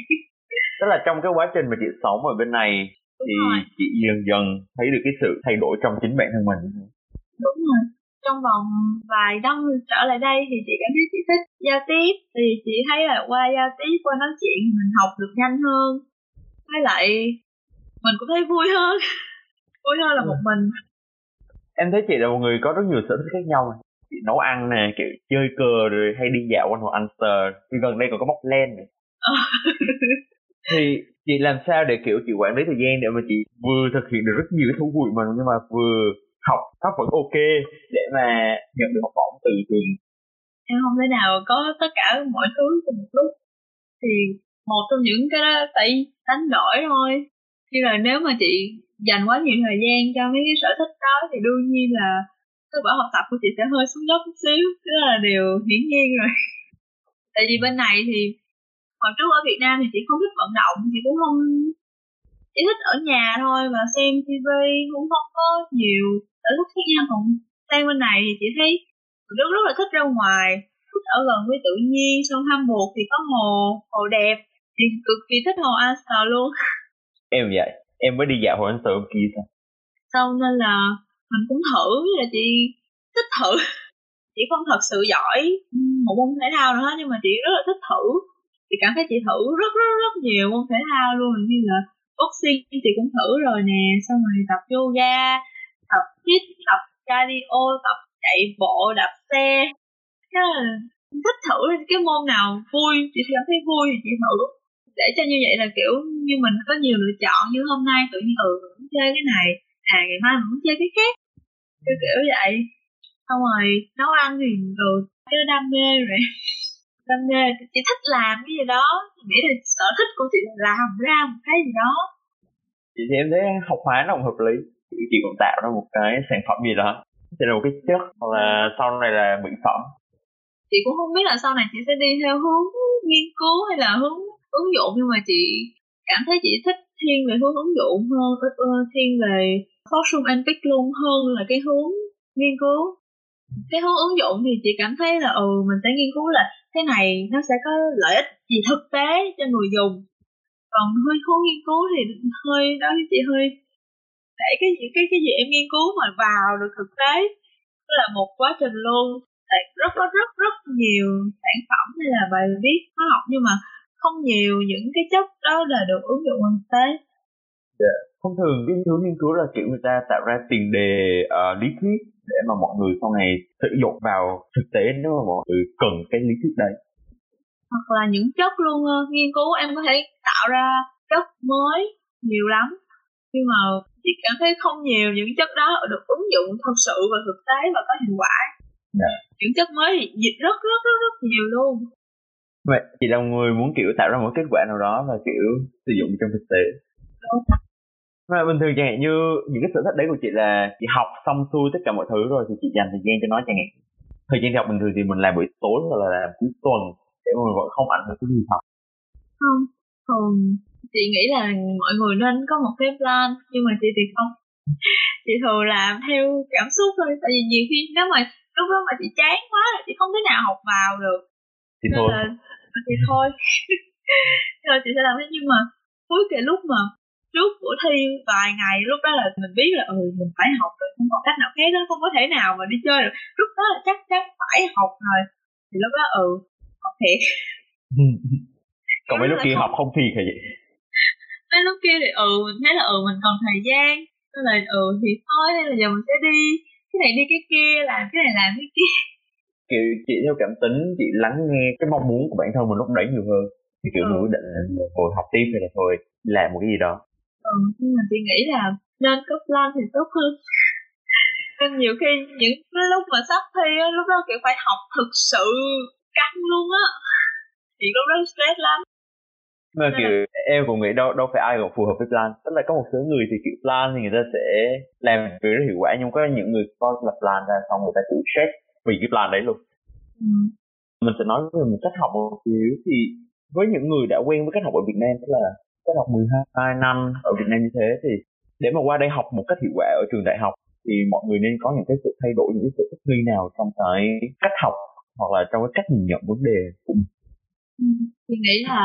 Tức là trong cái quá trình mà chị sống ở bên này thì chị dần dần thấy được cái sự thay đổi trong chính bản thân mình. Đúng rồi. Trong vòng vài năm trở lại đây thì chị cảm thấy chị thích giao tiếp. Thì chị thấy là qua giao tiếp, qua nói chuyện mình học được nhanh hơn. Với lại mình cũng thấy vui hơn. tối hơn là một mình. Em thấy chị là một người có rất nhiều sở thích khác nhau. Chị nấu ăn nè, kiểu chơi cờ, rồi hay đi dạo quanh hồ Alster, gần đây còn có bóc len này. Thì chị làm sao để kiểu chị quản lý thời gian để mà chị vừa thực hiện được rất nhiều thú vui mình, nhưng mà vừa học nó vẫn ok để mà nhận được học bổng từ trường? Em không thể nào có tất cả mọi thứ cùng một lúc. Thì một trong những cái đó phải đánh đổi thôi. Nhưng mà nếu mà chị dành quá nhiều thời gian cho mấy cái sở thích đó thì đương nhiên là kết quả học tập của chị sẽ hơi xuống dốc chút xíu. Đó là điều hiển nhiên rồi. Tại vì bên này thì hồi trước ở Việt Nam thì chị không thích vận động, chị cũng không, chị thích ở nhà thôi và xem ti vi, cũng không có nhiều sở thích khác nhau. Còn sang bên này thì chị thấy rất rất là thích ra ngoài, thích ở gần với tự nhiên. Sông Hamburg thì có hồ, hồ đẹp, thì cực kỳ thích hồ Alster luôn. Em vậy, em mới đi dạo hồ Alster một kia thôi. Sau nên là mình cũng thử, là chị thích thử. Chị không thật sự giỏi một môn thể thao nữa hết, nhưng mà chị rất là thích thử. Chị cảm thấy chị thử rất rất rất nhiều môn thể thao luôn, như là boxing chị cũng thử rồi nè, xong rồi tập yoga, tập hít, tập cardio, tập chạy bộ, đạp xe. Thế là thích thử cái môn nào vui, chị cảm thấy vui thì chị thử, để cho như vậy là kiểu như mình có nhiều lựa chọn. Như hôm nay tự nhiên ừ mình muốn chơi cái này, à ngày mai mình muốn chơi cái khác, kiểu kiểu vậy. Xong rồi nấu ăn thì ừ cái đam mê rồi, đam mê chị thích làm cái gì đó, chị nghĩ là sở thích của chị là làm ra một cái gì đó. Chị thì em thấy học hóa nó cũng hợp lý, chị, chị cũng tạo ra một cái sản phẩm gì đó, chị là một cái chất, hoặc là sau này là mỹ phẩm. Chị cũng không biết là sau này chị sẽ đi theo hướng nghiên cứu hay là hướng ứng dụng, nhưng mà chị cảm thấy chị thích thiên về hướng ứng dụng hơn, thiên về fashion and pick luôn hơn là cái hướng nghiên cứu. Cái hướng ứng dụng thì chị cảm thấy là ừ mình sẽ nghiên cứu là cái này nó sẽ có lợi ích gì thực tế cho người dùng. Còn hơi hướng nghiên cứu thì hơi đó, chị hơi để cái gì cái cái gì em nghiên cứu mà vào được thực tế, tức là một quá trình luôn. Tại rất có rất rất nhiều sản phẩm hay là bài viết khoa học, nhưng mà không nhiều những cái chất đó là được ứng dụng thực tế. Yeah. Thông thường cái hướng nghiên cứu là kiểu người ta tạo ra tiền đề uh, lý thuyết để mà mọi người sau này sử dụng vào thực tế nếu mà mọi người cần cái lý thuyết đấy. Hoặc là những chất luôn, nghiên cứu em có thể tạo ra chất mới nhiều lắm, nhưng mà chị cảm thấy không nhiều những chất đó được ứng dụng thật sự và thực tế và có hiệu quả. Dạ. Những chất mới thì dịch rất rất rất rất nhiều luôn. Vậy chị là người muốn kiểu tạo ra một kết quả nào đó và kiểu sử dụng trong thực tế. Đúng. Mà bình thường chẳng hạn như những cái sở thích đấy của chị là chị học xong xuôi tất cả mọi thứ rồi thì chị dành thời gian cho nó, chẳng hạn thời gian học bình thường thì mình làm buổi tối hoặc là làm cuối tuần để mà mình vẫn không ảnh hưởng tới việc học. Không, thường chị nghĩ là mọi người nên có một cái plan, nhưng mà chị thì không. Chị thường làm theo cảm xúc thôi, tại vì nhiều khi nếu mà lúc đó mà chị chán quá là chị không thể nào học vào được. Chị thôi. Là, chị thôi. Rồi chị sẽ làm thế, nhưng mà cuối cái lúc mà trước buổi thi vài ngày, lúc đó là mình biết là ừ mình phải học rồi, không còn cách nào khác đó, không có thể nào mà đi chơi được, lúc đó là chắc chắn phải học rồi, thì lúc đó ừ học thiệt. Còn mấy lúc kia không... học không thiệt hả vậy? Mấy lúc kia thì ừ mình thấy là ừ mình còn thời gian nên là ừ thì thôi, nên là giờ mình sẽ đi cái này đi cái kia, làm cái này làm cái kia. Kiểu chị theo cảm tính, chị lắng nghe cái mong muốn của bản thân mình lúc đấy nhiều hơn, thì kiểu ừ. Mình quyết định là thôi học tiếp hay là thôi làm một cái gì đó. Ừ, nhưng mà chị nghĩ là nên có plan thì tốt hơn. Nên nhiều khi những cái lúc mà sắp thi á, lúc đó kiểu phải học thực sự căng luôn á, thì lúc đó stress lắm. Mà nên kiểu là... em cũng nghĩ đâu đâu phải ai cũng phù hợp với plan. Tức là có một số người thì kiểu plan thì người ta sẽ làm việc rất hiệu quả, nhưng có những người có lập plan ra xong người ta tự stress vì cái plan đấy luôn. Ừ. Mình sẽ nói về một cách học một xíu, thì với những người đã quen với cách học ở Việt Nam, tức là cách học mười hai năm ở Việt Nam như thế, thì để mà qua đây học một cách hiệu quả ở trường đại học thì mọi người nên có những cái sự thay đổi, những cái sự thích nghi nào trong cái cách học hoặc là trong cái cách nhìn nhận vấn đề của mình? Chị nghĩ là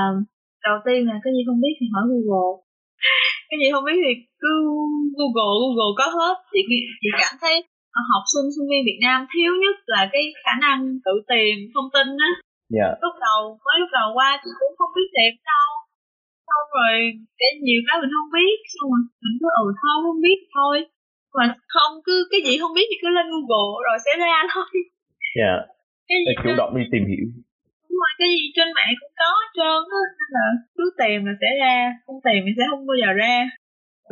đầu tiên là cái gì không biết thì hỏi Google, cái gì không biết thì cứ Google, Google có hết. Chị chị cảm thấy học sinh sinh viên Việt Nam thiếu nhất là cái khả năng tự tìm thông tin á. Yeah. Lúc đầu mới lúc đầu qua chị cũng không biết tìm đâu, xong rồi cái nhiều cái mình không biết, xong rồi mình cứ ừ thôi không biết thôi, mà không cứ cái gì không biết thì cứ lên Google rồi sẽ ra thôi. Dạ. Yeah. Chủ động đi tìm hiểu. Đúng rồi, cái gì trên mạng cũng có hết trơn á, nên là cứ tìm là sẽ ra, không tìm thì sẽ không bao giờ ra.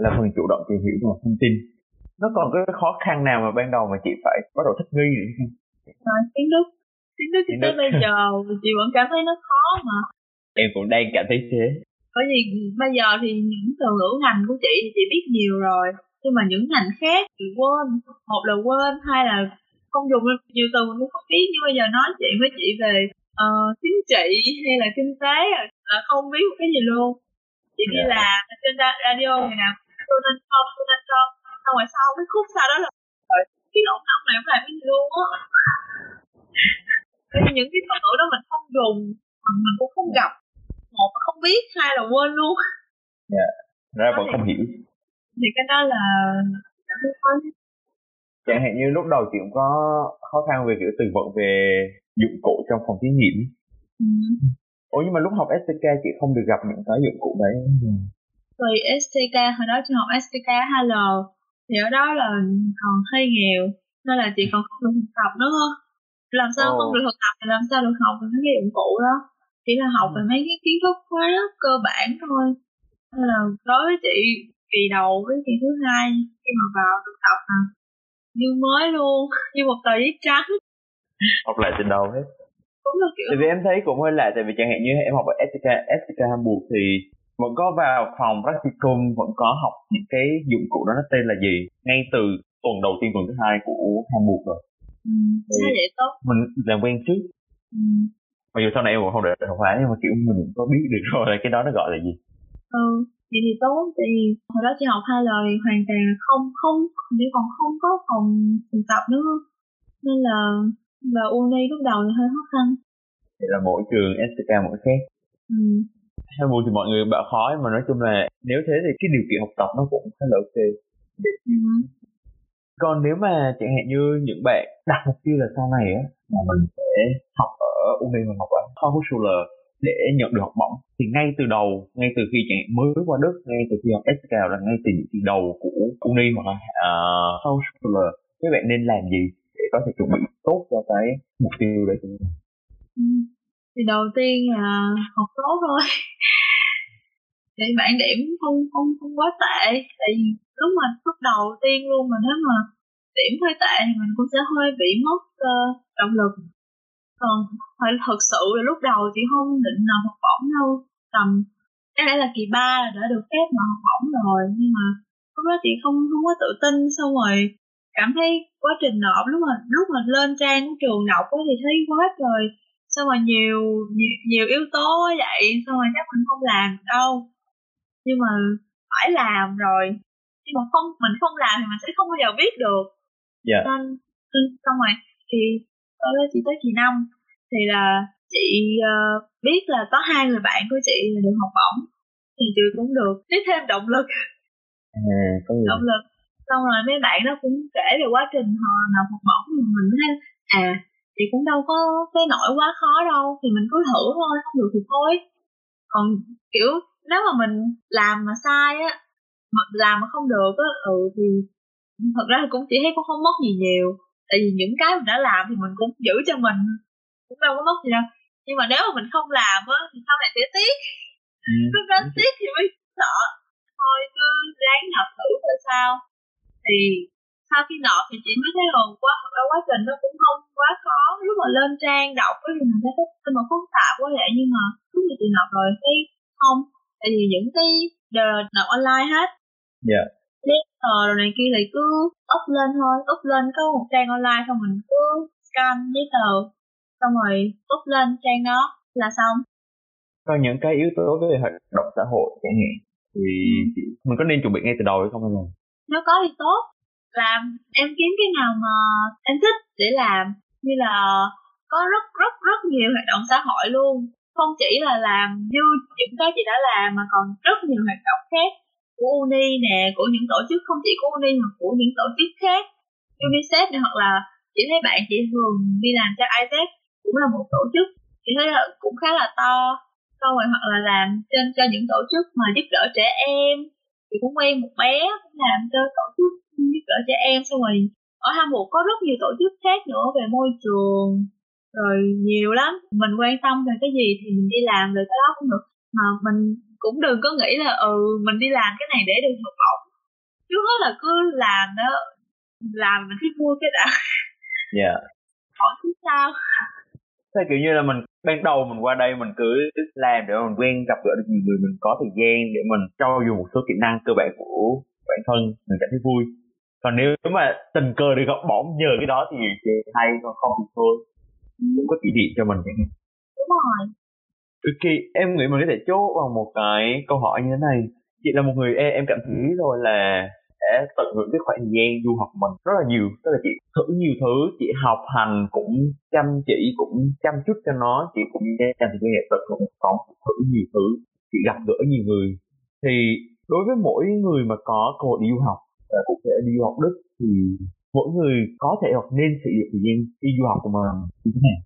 Là phần chủ động tìm hiểu và thông tin. Nó còn cái khó khăn nào mà ban đầu mà chị phải bắt đầu thích nghi nữa không? À, tiếng Đức, tiếng Đức thì tới bây giờ chị vẫn cảm thấy nó khó mà. Em cũng đang cảm thấy thế. Bởi vì bây giờ thì những từ ngữ ngành của chị thì chị biết nhiều rồi, nhưng mà những ngành khác chị quên, một là quên, hai là không dùng nhiều từ mình cũng không biết. Nhưng bây giờ nói chuyện với chị về uh, chính trị hay là kinh tế là không biết một cái gì luôn. Chị đi yeah. làm trên radio ngày nào tôi nên không, tôi nên không. Xong rồi sau mấy khúc sau đó là cái lộn ông này cũng làm cái gì luôn á. Những cái từ ngữ đó mình không dùng, mình cũng không gặp. Một là không biết, hai là quên luôn. Dạ, yeah. ra vẫn không hiểu. Thì cái đó là chẳng hạn như lúc đầu chị cũng có khó khăn về kiểu từ vựng về dụng cụ trong phòng thí nghiệm. Ừ. Ủa nhưng mà lúc học ét tê ca chị không được gặp những cái dụng cụ đấy. Vì ét tê ca hồi đó chị học ét tê ca hát lờ thì ở đó là còn hơi nghèo nên là chị còn không được thực tập nữa. Làm sao oh. không được thực tập thì làm sao được học về mấy cái dụng cụ đó. Chỉ là học về mấy cái kiến thức quá cơ bản thôi. Nên là đối với chị kỳ đầu với kỳ thứ hai khi mà vào thực tập à như mới luôn, như một tờ giấy trắng. Học lại từ đầu hết. Đúng là kiểu. Tại vì em thấy cũng hơi lạ, tại vì chẳng hạn như em học ở ét tê ca, ét tê ca Hamburg thì vẫn có vào phòng practicum, vẫn có học những cái dụng cụ đó nó tên là gì ngay từ tuần đầu tiên tuần thứ hai của Hamburg rồi. Ừ, sao vậy tốt? Mình làm quen trước. Ừ. Mặc dù sau này em cũng không được học hóa nhưng mà kiểu mình cũng có biết được rồi là cái đó nó gọi là gì. Ừ. Vậy thì tốt, tại vì hồi đó chị học hai lời thì hoàn toàn không, không, chỉ còn không có phòng thực tập nữa. Nên là, là Uni lúc đầu thì hơi khó khăn. Vậy là mỗi trường ét tê ca mỗi khác. Ừ. Hay buồn thì mọi người bảo khó, mà nói chung là nếu thế thì cái điều kiện học tập nó cũng khá là ok. Ừ. Còn nếu mà chẳng hạn như những bạn đặt mục tiêu là sau này á, mà mình sẽ học ở Uni, mình học ở Hochschule để nhận được học bổng thì ngay từ đầu, ngay từ khi trẻ mới qua Đức, ngay từ khi học ét ca là ngay từ những kỳ đầu của Uni hoặc là Hochschule, các bạn nên làm gì để có thể chuẩn bị tốt cho cái mục tiêu đấy của mình? Thì đầu tiên là học tốt thôi, để bảng điểm không không không quá tệ. Tại vì lúc mà lúc đầu tiên luôn mà nếu mà điểm hơi tệ thì mình cũng sẽ hơi bị mất uh, động lực. Còn phải thật sự là lúc đầu chị không định nào học bổng đâu, tầm có lẽ là kỳ ba là đã được phép mà học bổng rồi, nhưng mà lúc đó chị không không có tự tin, xong rồi cảm thấy quá trình nộp lúc mà lúc mà lên trang của trường nộp ấy thì thấy quá trời, xong rồi nhiều nhiều, nhiều yếu tố vậy, xong rồi chắc mình không làm đâu, nhưng mà phải làm rồi, nhưng mà không mình không làm thì mình sẽ không bao giờ biết được. Dạ. Yeah. Nên, nên xong rồi thì đó chị tới kỳ năm thì là chị uh, biết là có hai người bạn của chị là được học bổng thì chị cũng được tiếp thêm động lực. À, có gì? Động lực. Xong rồi mấy bạn đó cũng kể về quá trình họ nộp học bổng thì mình thấy à chị cũng đâu có cái nỗi quá khó đâu, thì mình cứ thử thôi, không được thì thôi. Còn kiểu nếu mà mình làm mà sai á, mà làm mà không được á, ừ thì thật ra cũng chị thấy cũng không mất gì nhiều. Tại vì những cái mình đã làm thì mình cũng giữ cho mình, cũng đâu có mất gì đâu. Nhưng mà nếu mà mình không làm á thì sau này sẽ tiếc. Ừ. Lúc đó tiếc thì mới sợ. Thôi cứ ráng nộp thử thôi sao. Thì sau khi nộp thì chị mới thấy là quá, quá trình nó cũng không quá khó. Lúc mà lên trang đọc thì mình thấy cái mà phức tạp quá vậy. Nhưng mà lúc mà chị nộp rồi thấy không. Tại vì những cái đều nộp online hết. Dạ. Yeah. Ờ rồi này kia thì cứ up lên thôi, up lên có một trang online xong mình cứ scan giấy tờ xong rồi up lên trang đó là xong. Còn những cái yếu tố về hoạt động xã hội chẳng hạn thì mình có nên chuẩn bị ngay từ đầu hay không? Nếu có thì tốt, làm em kiếm cái nào mà em thích để làm, như là có rất rất rất nhiều hoạt động xã hội luôn, không chỉ là làm như những cái chị đã làm mà còn rất nhiều hoạt động khác của Uni nè, của những tổ chức không chỉ của Uni mà của những tổ chức khác, UNICEF này, hoặc là chị thấy bạn chị thường đi làm cho i sét cũng là một tổ chức chị thấy là cũng khá là to, xong rồi hoặc là làm trên cho những tổ chức mà giúp đỡ trẻ em, chị cũng quen một bé cũng làm cho tổ chức giúp đỡ trẻ em. Xong rồi ở Hamburg có rất nhiều tổ chức khác nữa về môi trường, rồi nhiều lắm. Mình quan tâm về cái gì thì mình đi làm về cái đó cũng được, mà mình cũng đừng có nghĩ là ừ mình đi làm cái này để được học bổng. Trước hết là cứ làm đó, làm mình thích mua cái đã. Dạ. Hỏi chứ sao? Thế kiểu như là mình ban đầu mình qua đây mình cứ làm để mình quen gặp gỡ được nhiều người, mình có thời gian để mình trau dồi một số kỹ năng cơ bản của bản thân, mình cảm thấy vui. Còn nếu mà tình cờ được học bổng nhờ cái đó thì chị hay, còn không thì thôi. Cũng có chỉ thị cho mình. Đúng rồi. Ok, em nghĩ mình có thể chốt vào một cái câu hỏi như thế này. Chị là một người em cảm thấy rồi là sẽ tận hưởng cái khoảng thời gian du học mình rất là nhiều. Tức là chị thử nhiều thứ, chị học hành cũng chăm chỉ, cũng chăm chút cho nó. Chị cũng dành thời gian để tận hưởng cuộc sống, thử nhiều thứ, chị gặp gỡ nhiều người. Thì đối với mỗi người mà có cơ hội đi du học, cụ thể đi du học Đức, thì mỗi người có thể hoặc nên sử dụng thời gian đi du học của mình như thế nào?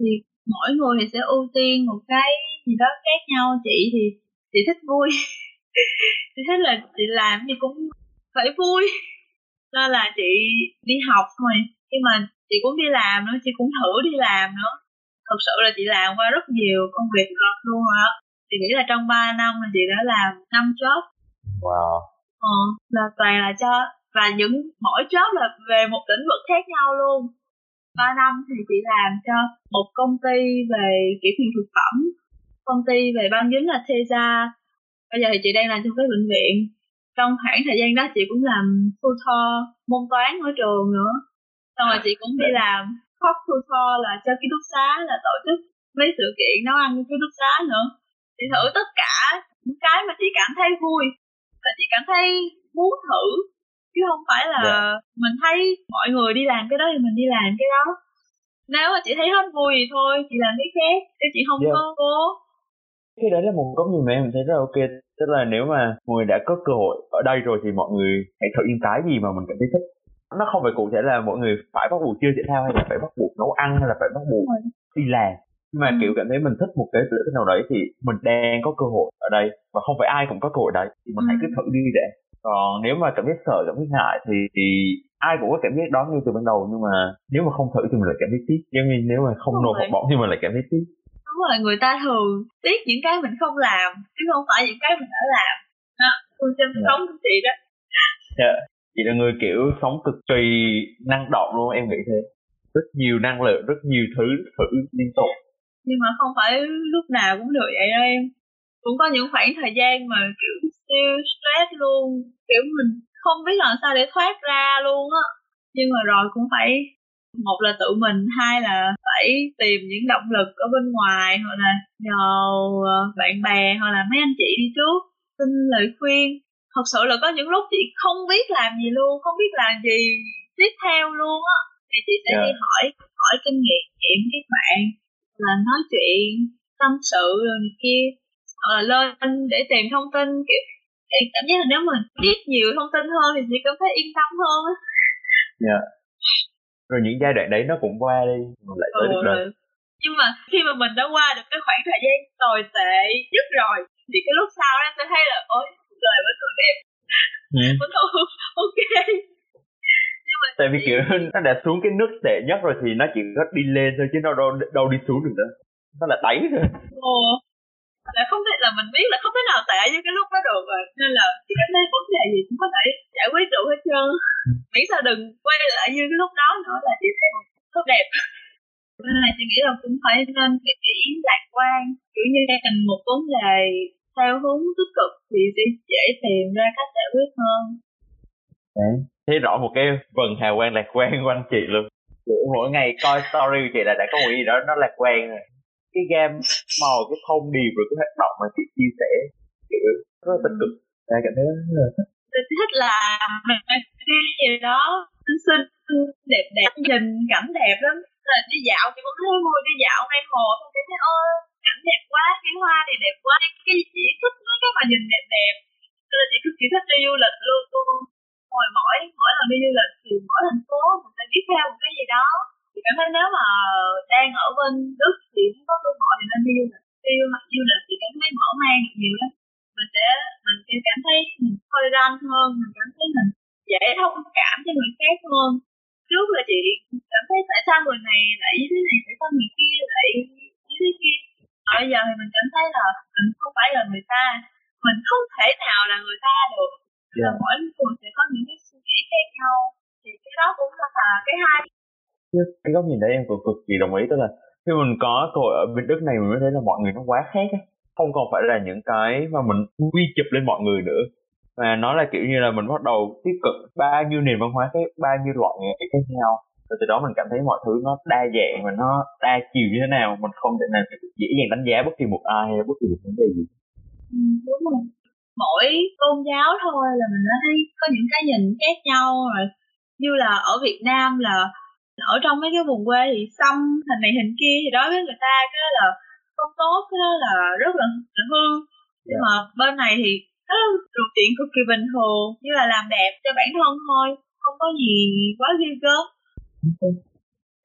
Thì mỗi người thì sẽ ưu tiên một cái gì đó khác nhau. Chị thì chị thích vui, chị thích là chị làm thì cũng phải vui, nên là chị đi học thôi. Nhưng mà chị cũng đi làm nữa, chị cũng thử đi làm nữa. Thật sự là chị làm qua rất nhiều công việc luôn rồi đó. Chị nghĩ là trong ba năm là chị đã làm năm job. Wow. Ờ, là toàn là cho, và những mỗi job là về một lĩnh vực khác nhau luôn. Ba năm thì chị làm cho một công ty về kỹ thuật thực phẩm, công ty về băng dính là tê e ét a. Bây giờ thì chị đang làm trong cái bệnh viện. Trong khoảng thời gian đó chị cũng làm tutor môn toán ở trường nữa. Xong rồi chị cũng đi làm khóc tutor là cho ký túc xá, là tổ chức mấy sự kiện nấu ăn cho ký túc xá nữa. Chị thử tất cả những cái mà chị cảm thấy vui, là chị cảm thấy muốn thử, chứ không phải là yeah. mình thấy mọi người đi làm cái đó thì mình đi làm cái đó. Nếu mà chị thấy hết vui thì thôi, chị làm cái khác, chứ chị không yeah. có cố. Cái đấy là một góc nhìn mà em thấy rất là ok. Tức là nếu mà mọi người đã có cơ hội ở đây rồi thì mọi người hãy thử những cái gì mà mình cảm thấy thích. Nó không phải cụ thể là mọi người phải bắt buộc chơi thể thao, hay là phải bắt buộc nấu ăn, hay là phải bắt buộc đi làm. Nhưng mà ừ. kiểu cảm thấy mình thích một cái sở thích nào đấy thì mình đang có cơ hội ở đây, và không phải ai cũng có cơ hội ở đây, thì mình ừ. hãy cứ thử đi để. Còn nếu mà cảm thấy sợ, cảm thấy ngại thì, thì ai cũng có cảm giác đó ngay từ ban đầu, nhưng mà nếu mà không thử thì mình lại cảm thấy tiếc. Giống như nếu mà không nộp học bổng thì mình lại cảm thấy tiếc. Đúng rồi, người ta thường tiếc những cái mình không làm, chứ không phải những cái mình đã làm. Đó, phương châm yeah. sống của chị đó. Yeah. Chị là người kiểu sống cực kỳ năng động luôn, em nghĩ thế. Rất nhiều năng lượng, rất nhiều thứ thử liên tục. Nhưng mà không phải lúc nào cũng được vậy đâu em. Cũng có những khoảng thời gian mà kiểu siêu stress luôn, kiểu mình không biết làm sao để thoát ra luôn á. Nhưng mà rồi cũng phải, một là tự mình, hai là phải tìm những động lực ở bên ngoài, hoặc là nhờ bạn bè, hoặc là mấy anh chị đi trước xin lời khuyên. Thật sự là có những lúc chị không biết làm gì luôn, không biết làm gì tiếp theo luôn á, thì chị sẽ yeah. đi hỏi hỏi kinh nghiệm của các bạn, là nói chuyện tâm sự rồi này kia, hoặc là lên để tìm thông tin. Kiểu chị cảm giác là nếu mình biết nhiều thông tin hơn thì chị cảm thấy yên tâm hơn á. Dạ. Yeah. Rồi những giai đoạn đấy nó cũng qua đi, mình lại tới ừ, được rồi. Nhưng mà khi mà mình đã qua được cái khoảng thời gian tồi tệ nhất rồi thì cái lúc sau đó em sẽ thấy là ôi đời vẫn còn đẹp, vẫn còn ok. Nhưng mà tại vì chị... kiểu nó đã xuống cái nước tệ nhất rồi thì nó chỉ có đi lên thôi, chứ nó đâu, đâu đi xuống được nữa. Nó là đáy rồi. Ồ, là không thể là mình biết là không thể nào tệ như cái lúc đó được rồi, nên là chị cảm thấy vấn đề gì cũng có thể giải quyết được hết trơn, miễn sao đừng quay lại như cái lúc đó nữa là chị thấy tốt đẹp. Nên là chị nghĩ là cũng phải nên cái kỹ lạc quan, kiểu như đang thành một vấn đề theo hướng tích cực thì sẽ dễ tìm ra cách giải quyết hơn. Đấy, thấy rõ một cái vần hào quang lạc quan của anh chị luôn. Mỗi ngày coi story chị là đã có một gì đó nó lạc quan rồi. Cái game màu, cái thông điệp rồi cái hoạt động mà chị chia sẻ kiểu rất là tích cực. Đã cảm thấy rất là tôi thích là mình đi gì đó xinh xinh, đẹp đẹp, nhìn cảnh đẹp lắm. Là đi dạo thì cũng thấy môi, đi dạo ngay hồ thôi thì thấy ôi cảnh đẹp quá, cái hoa này đẹp quá. Cái chị thích mấy cái mà nhìn đẹp đẹp, tức là chị cực kỳ thích đi du lịch luôn. Hồi mỗi mỗi lần đi du lịch thì mỗi thành phố mình sẽ tiếp theo một cái gì đó. Chị cảm thấy nếu mà đang ở bên Đức thì cũng có cơ hội thì nên đi du lịch. Đi du lịch thì cảm thấy mở mang được nhiều lắm. Mình sẽ mình sẽ cảm thấy mình tolerant hơn, mình cảm thấy mình dễ thông cho người khác hơn. Trước là chị cảm thấy tại sao người này lại như thế này, tại sao người kia lại như thế kia. Bây giờ thì mình cảm thấy là mình không phải là người ta, mình không thể nào là người ta được. Yeah. Là mỗi người sẽ có những cái suy nghĩ khác nhau, thì cái đó cũng là cái hay. Cái góc nhìn đấy em cực cực kỳ đồng ý, tức là khi mình có cơ hội ở bên Đức này mình mới thấy là mọi người nó quá khác ấy. Không còn phải là những cái mà mình quy chụp lên mọi người nữa, mà nó là kiểu như là mình bắt đầu tiếp cận bao nhiêu nền văn hóa khác, bao nhiêu loại nghề khác nhau. Rồi từ đó mình cảm thấy mọi thứ nó đa dạng và nó đa chiều như thế nào, mình không thể nào dễ dàng đánh giá bất kỳ một ai hay bất kỳ một vấn đề gì. Ừ, đúng rồi. Mỗi tôn giáo thôi là mình đã thấy có những cái nhìn khác nhau rồi. Như là ở Việt Nam là ở trong mấy cái vùng quê thì xăm hình này hình kia, thì đối với người ta cái là không tốt, cái đó là rất là hư. Nhưng mà bên này thì nó là chuyện cực kỳ bình thường, như là làm đẹp cho bản thân thôi, không có gì quá ghê gớm.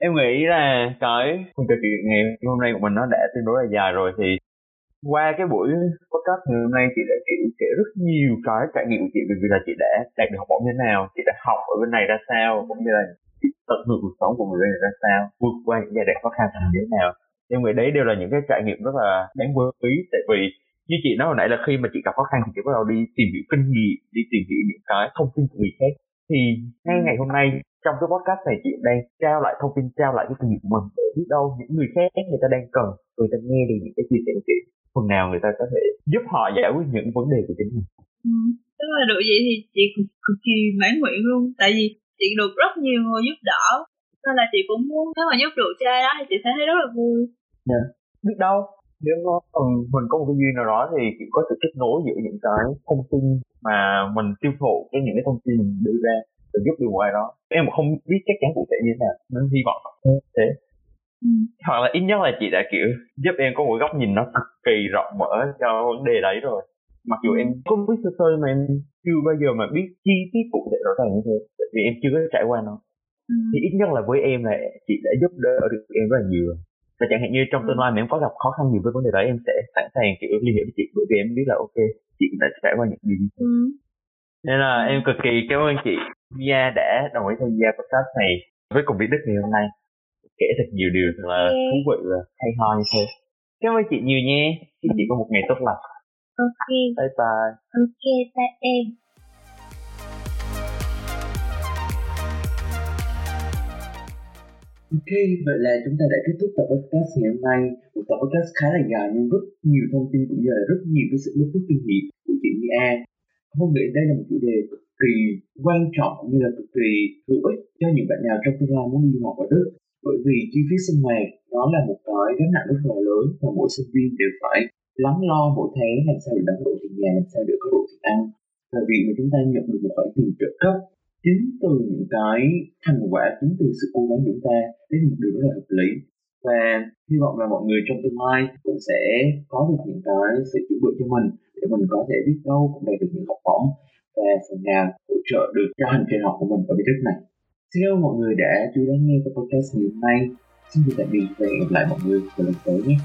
Em nghĩ là cái cuộc trò chuyện ngày hôm nay của mình nó đã tương đối là dài rồi, thì qua cái buổi podcast ngày hôm nay chị đã kể rất nhiều cái trải nghiệm của chị, vì là chị đã đạt được học bổng như thế nào, chị đã học ở bên này ra sao, cũng như là chị tận hưởng cuộc sống của người bên này ra sao, vượt qua những giai đoạn khó khăn như thế nào. Em nghĩ đấy đều là những cái trải nghiệm rất là đáng quý, tại vì như chị nói hồi nãy là khi mà chị gặp khó khăn thì chị bắt đầu đi tìm hiểu kinh nghiệm, đi tìm hiểu những cái thông tin của người khác. Thì ngay ngày hôm nay trong cái podcast này chị đang trao lại thông tin, trao lại cái kinh nghiệm của mình, để biết đâu những người khác người ta đang cần, người ta nghe được những cái chia sẻ của chị, phần nào người ta có thể giúp họ giải quyết những vấn đề của chính mình. Ừ, tức là được vậy thì chị cực, cực kỳ mãn nguyện luôn, tại vì chị được rất nhiều người giúp đỡ, nên là chị cũng muốn nếu mà giúp được cho ai đó thì chị sẽ thấy rất là vui. Yeah. Biết đâu nếu mình có một cái duyên nào đó thì chỉ có sự kết nối giữa những cái thông tin mà mình tiêu thụ với những cái thông tin mình đưa ra để giúp được ai đó. Em cũng không biết chắc chắn cụ thể như thế nào, nên hy vọng thế. Ừ. Hoặc là ít nhất là chị đã kiểu giúp em có một góc nhìn nó cực kỳ rộng mở cho vấn đề đấy rồi. Mặc dù em cũng biết sơ sơ mà em chưa bao giờ mà biết chi tiết cụ thể rõ ràng như thế, tại vì em chưa có trải qua nó. Ừ. Thì ít nhất là với em là chị đã giúp đỡ được em rất là nhiều rồi. Và chẳng hạn như trong tương lai nếu em có gặp khó khăn gì với vấn đề đó, em sẽ sẵn sàng kiểu liên hệ với chị, bởi vì em biết là ok, chị đã trải qua những gì. Ừ. Nên là em cực kỳ cảm ơn chị Mia đã đồng ý tham gia podcast này với Cùng Biết Đức ngày hôm nay, kể thật nhiều điều thật là okay, thú vị và hay ho như thế. Cảm ơn chị nhiều nha, chúc chị có một ngày tốt lành. Ok. Bye bye. Ok, bye em. Ok, vậy là chúng ta đã kết thúc tập podcast ngày hôm nay. Một tập podcast khá là dài nhưng rất nhiều thông tin cũng như là rất nhiều cái sự đúc rút kinh nghiệm của chị Mia. Không nghĩ đây là một chủ đề cực kỳ quan trọng cũng như là cực kỳ hữu ích cho những bạn nào trong tương lai muốn đi du học ở Đức. Bởi vì chi phí sinh hoạt nó là một cái gánh nặng rất là lớn và mỗi sinh viên đều phải lắng lo mỗi tháng làm sao để đóng đủ tiền nhà, làm sao để có đủ tiền ăn. Và việc mà chúng ta nhận được một khoản tiền trợ cấp chính từ những cái thành quả, chính từ sự cố gắng của chúng ta, đấy là một điều rất là hợp lý. Và hy vọng là mọi người trong tương lai cũng sẽ có được những cái sự chuẩn bị cho mình để mình có thể biết đâu cũng đạt được những học bổng và phần nào hỗ trợ được cho hành trình học của mình ở bên đất này. Xin cảm ơn mọi người đã chú ý lắng nghe tập podcast ngày hôm nay. Xin chào tạm biệt và hẹn gặp lại mọi người vào lần tới nhé.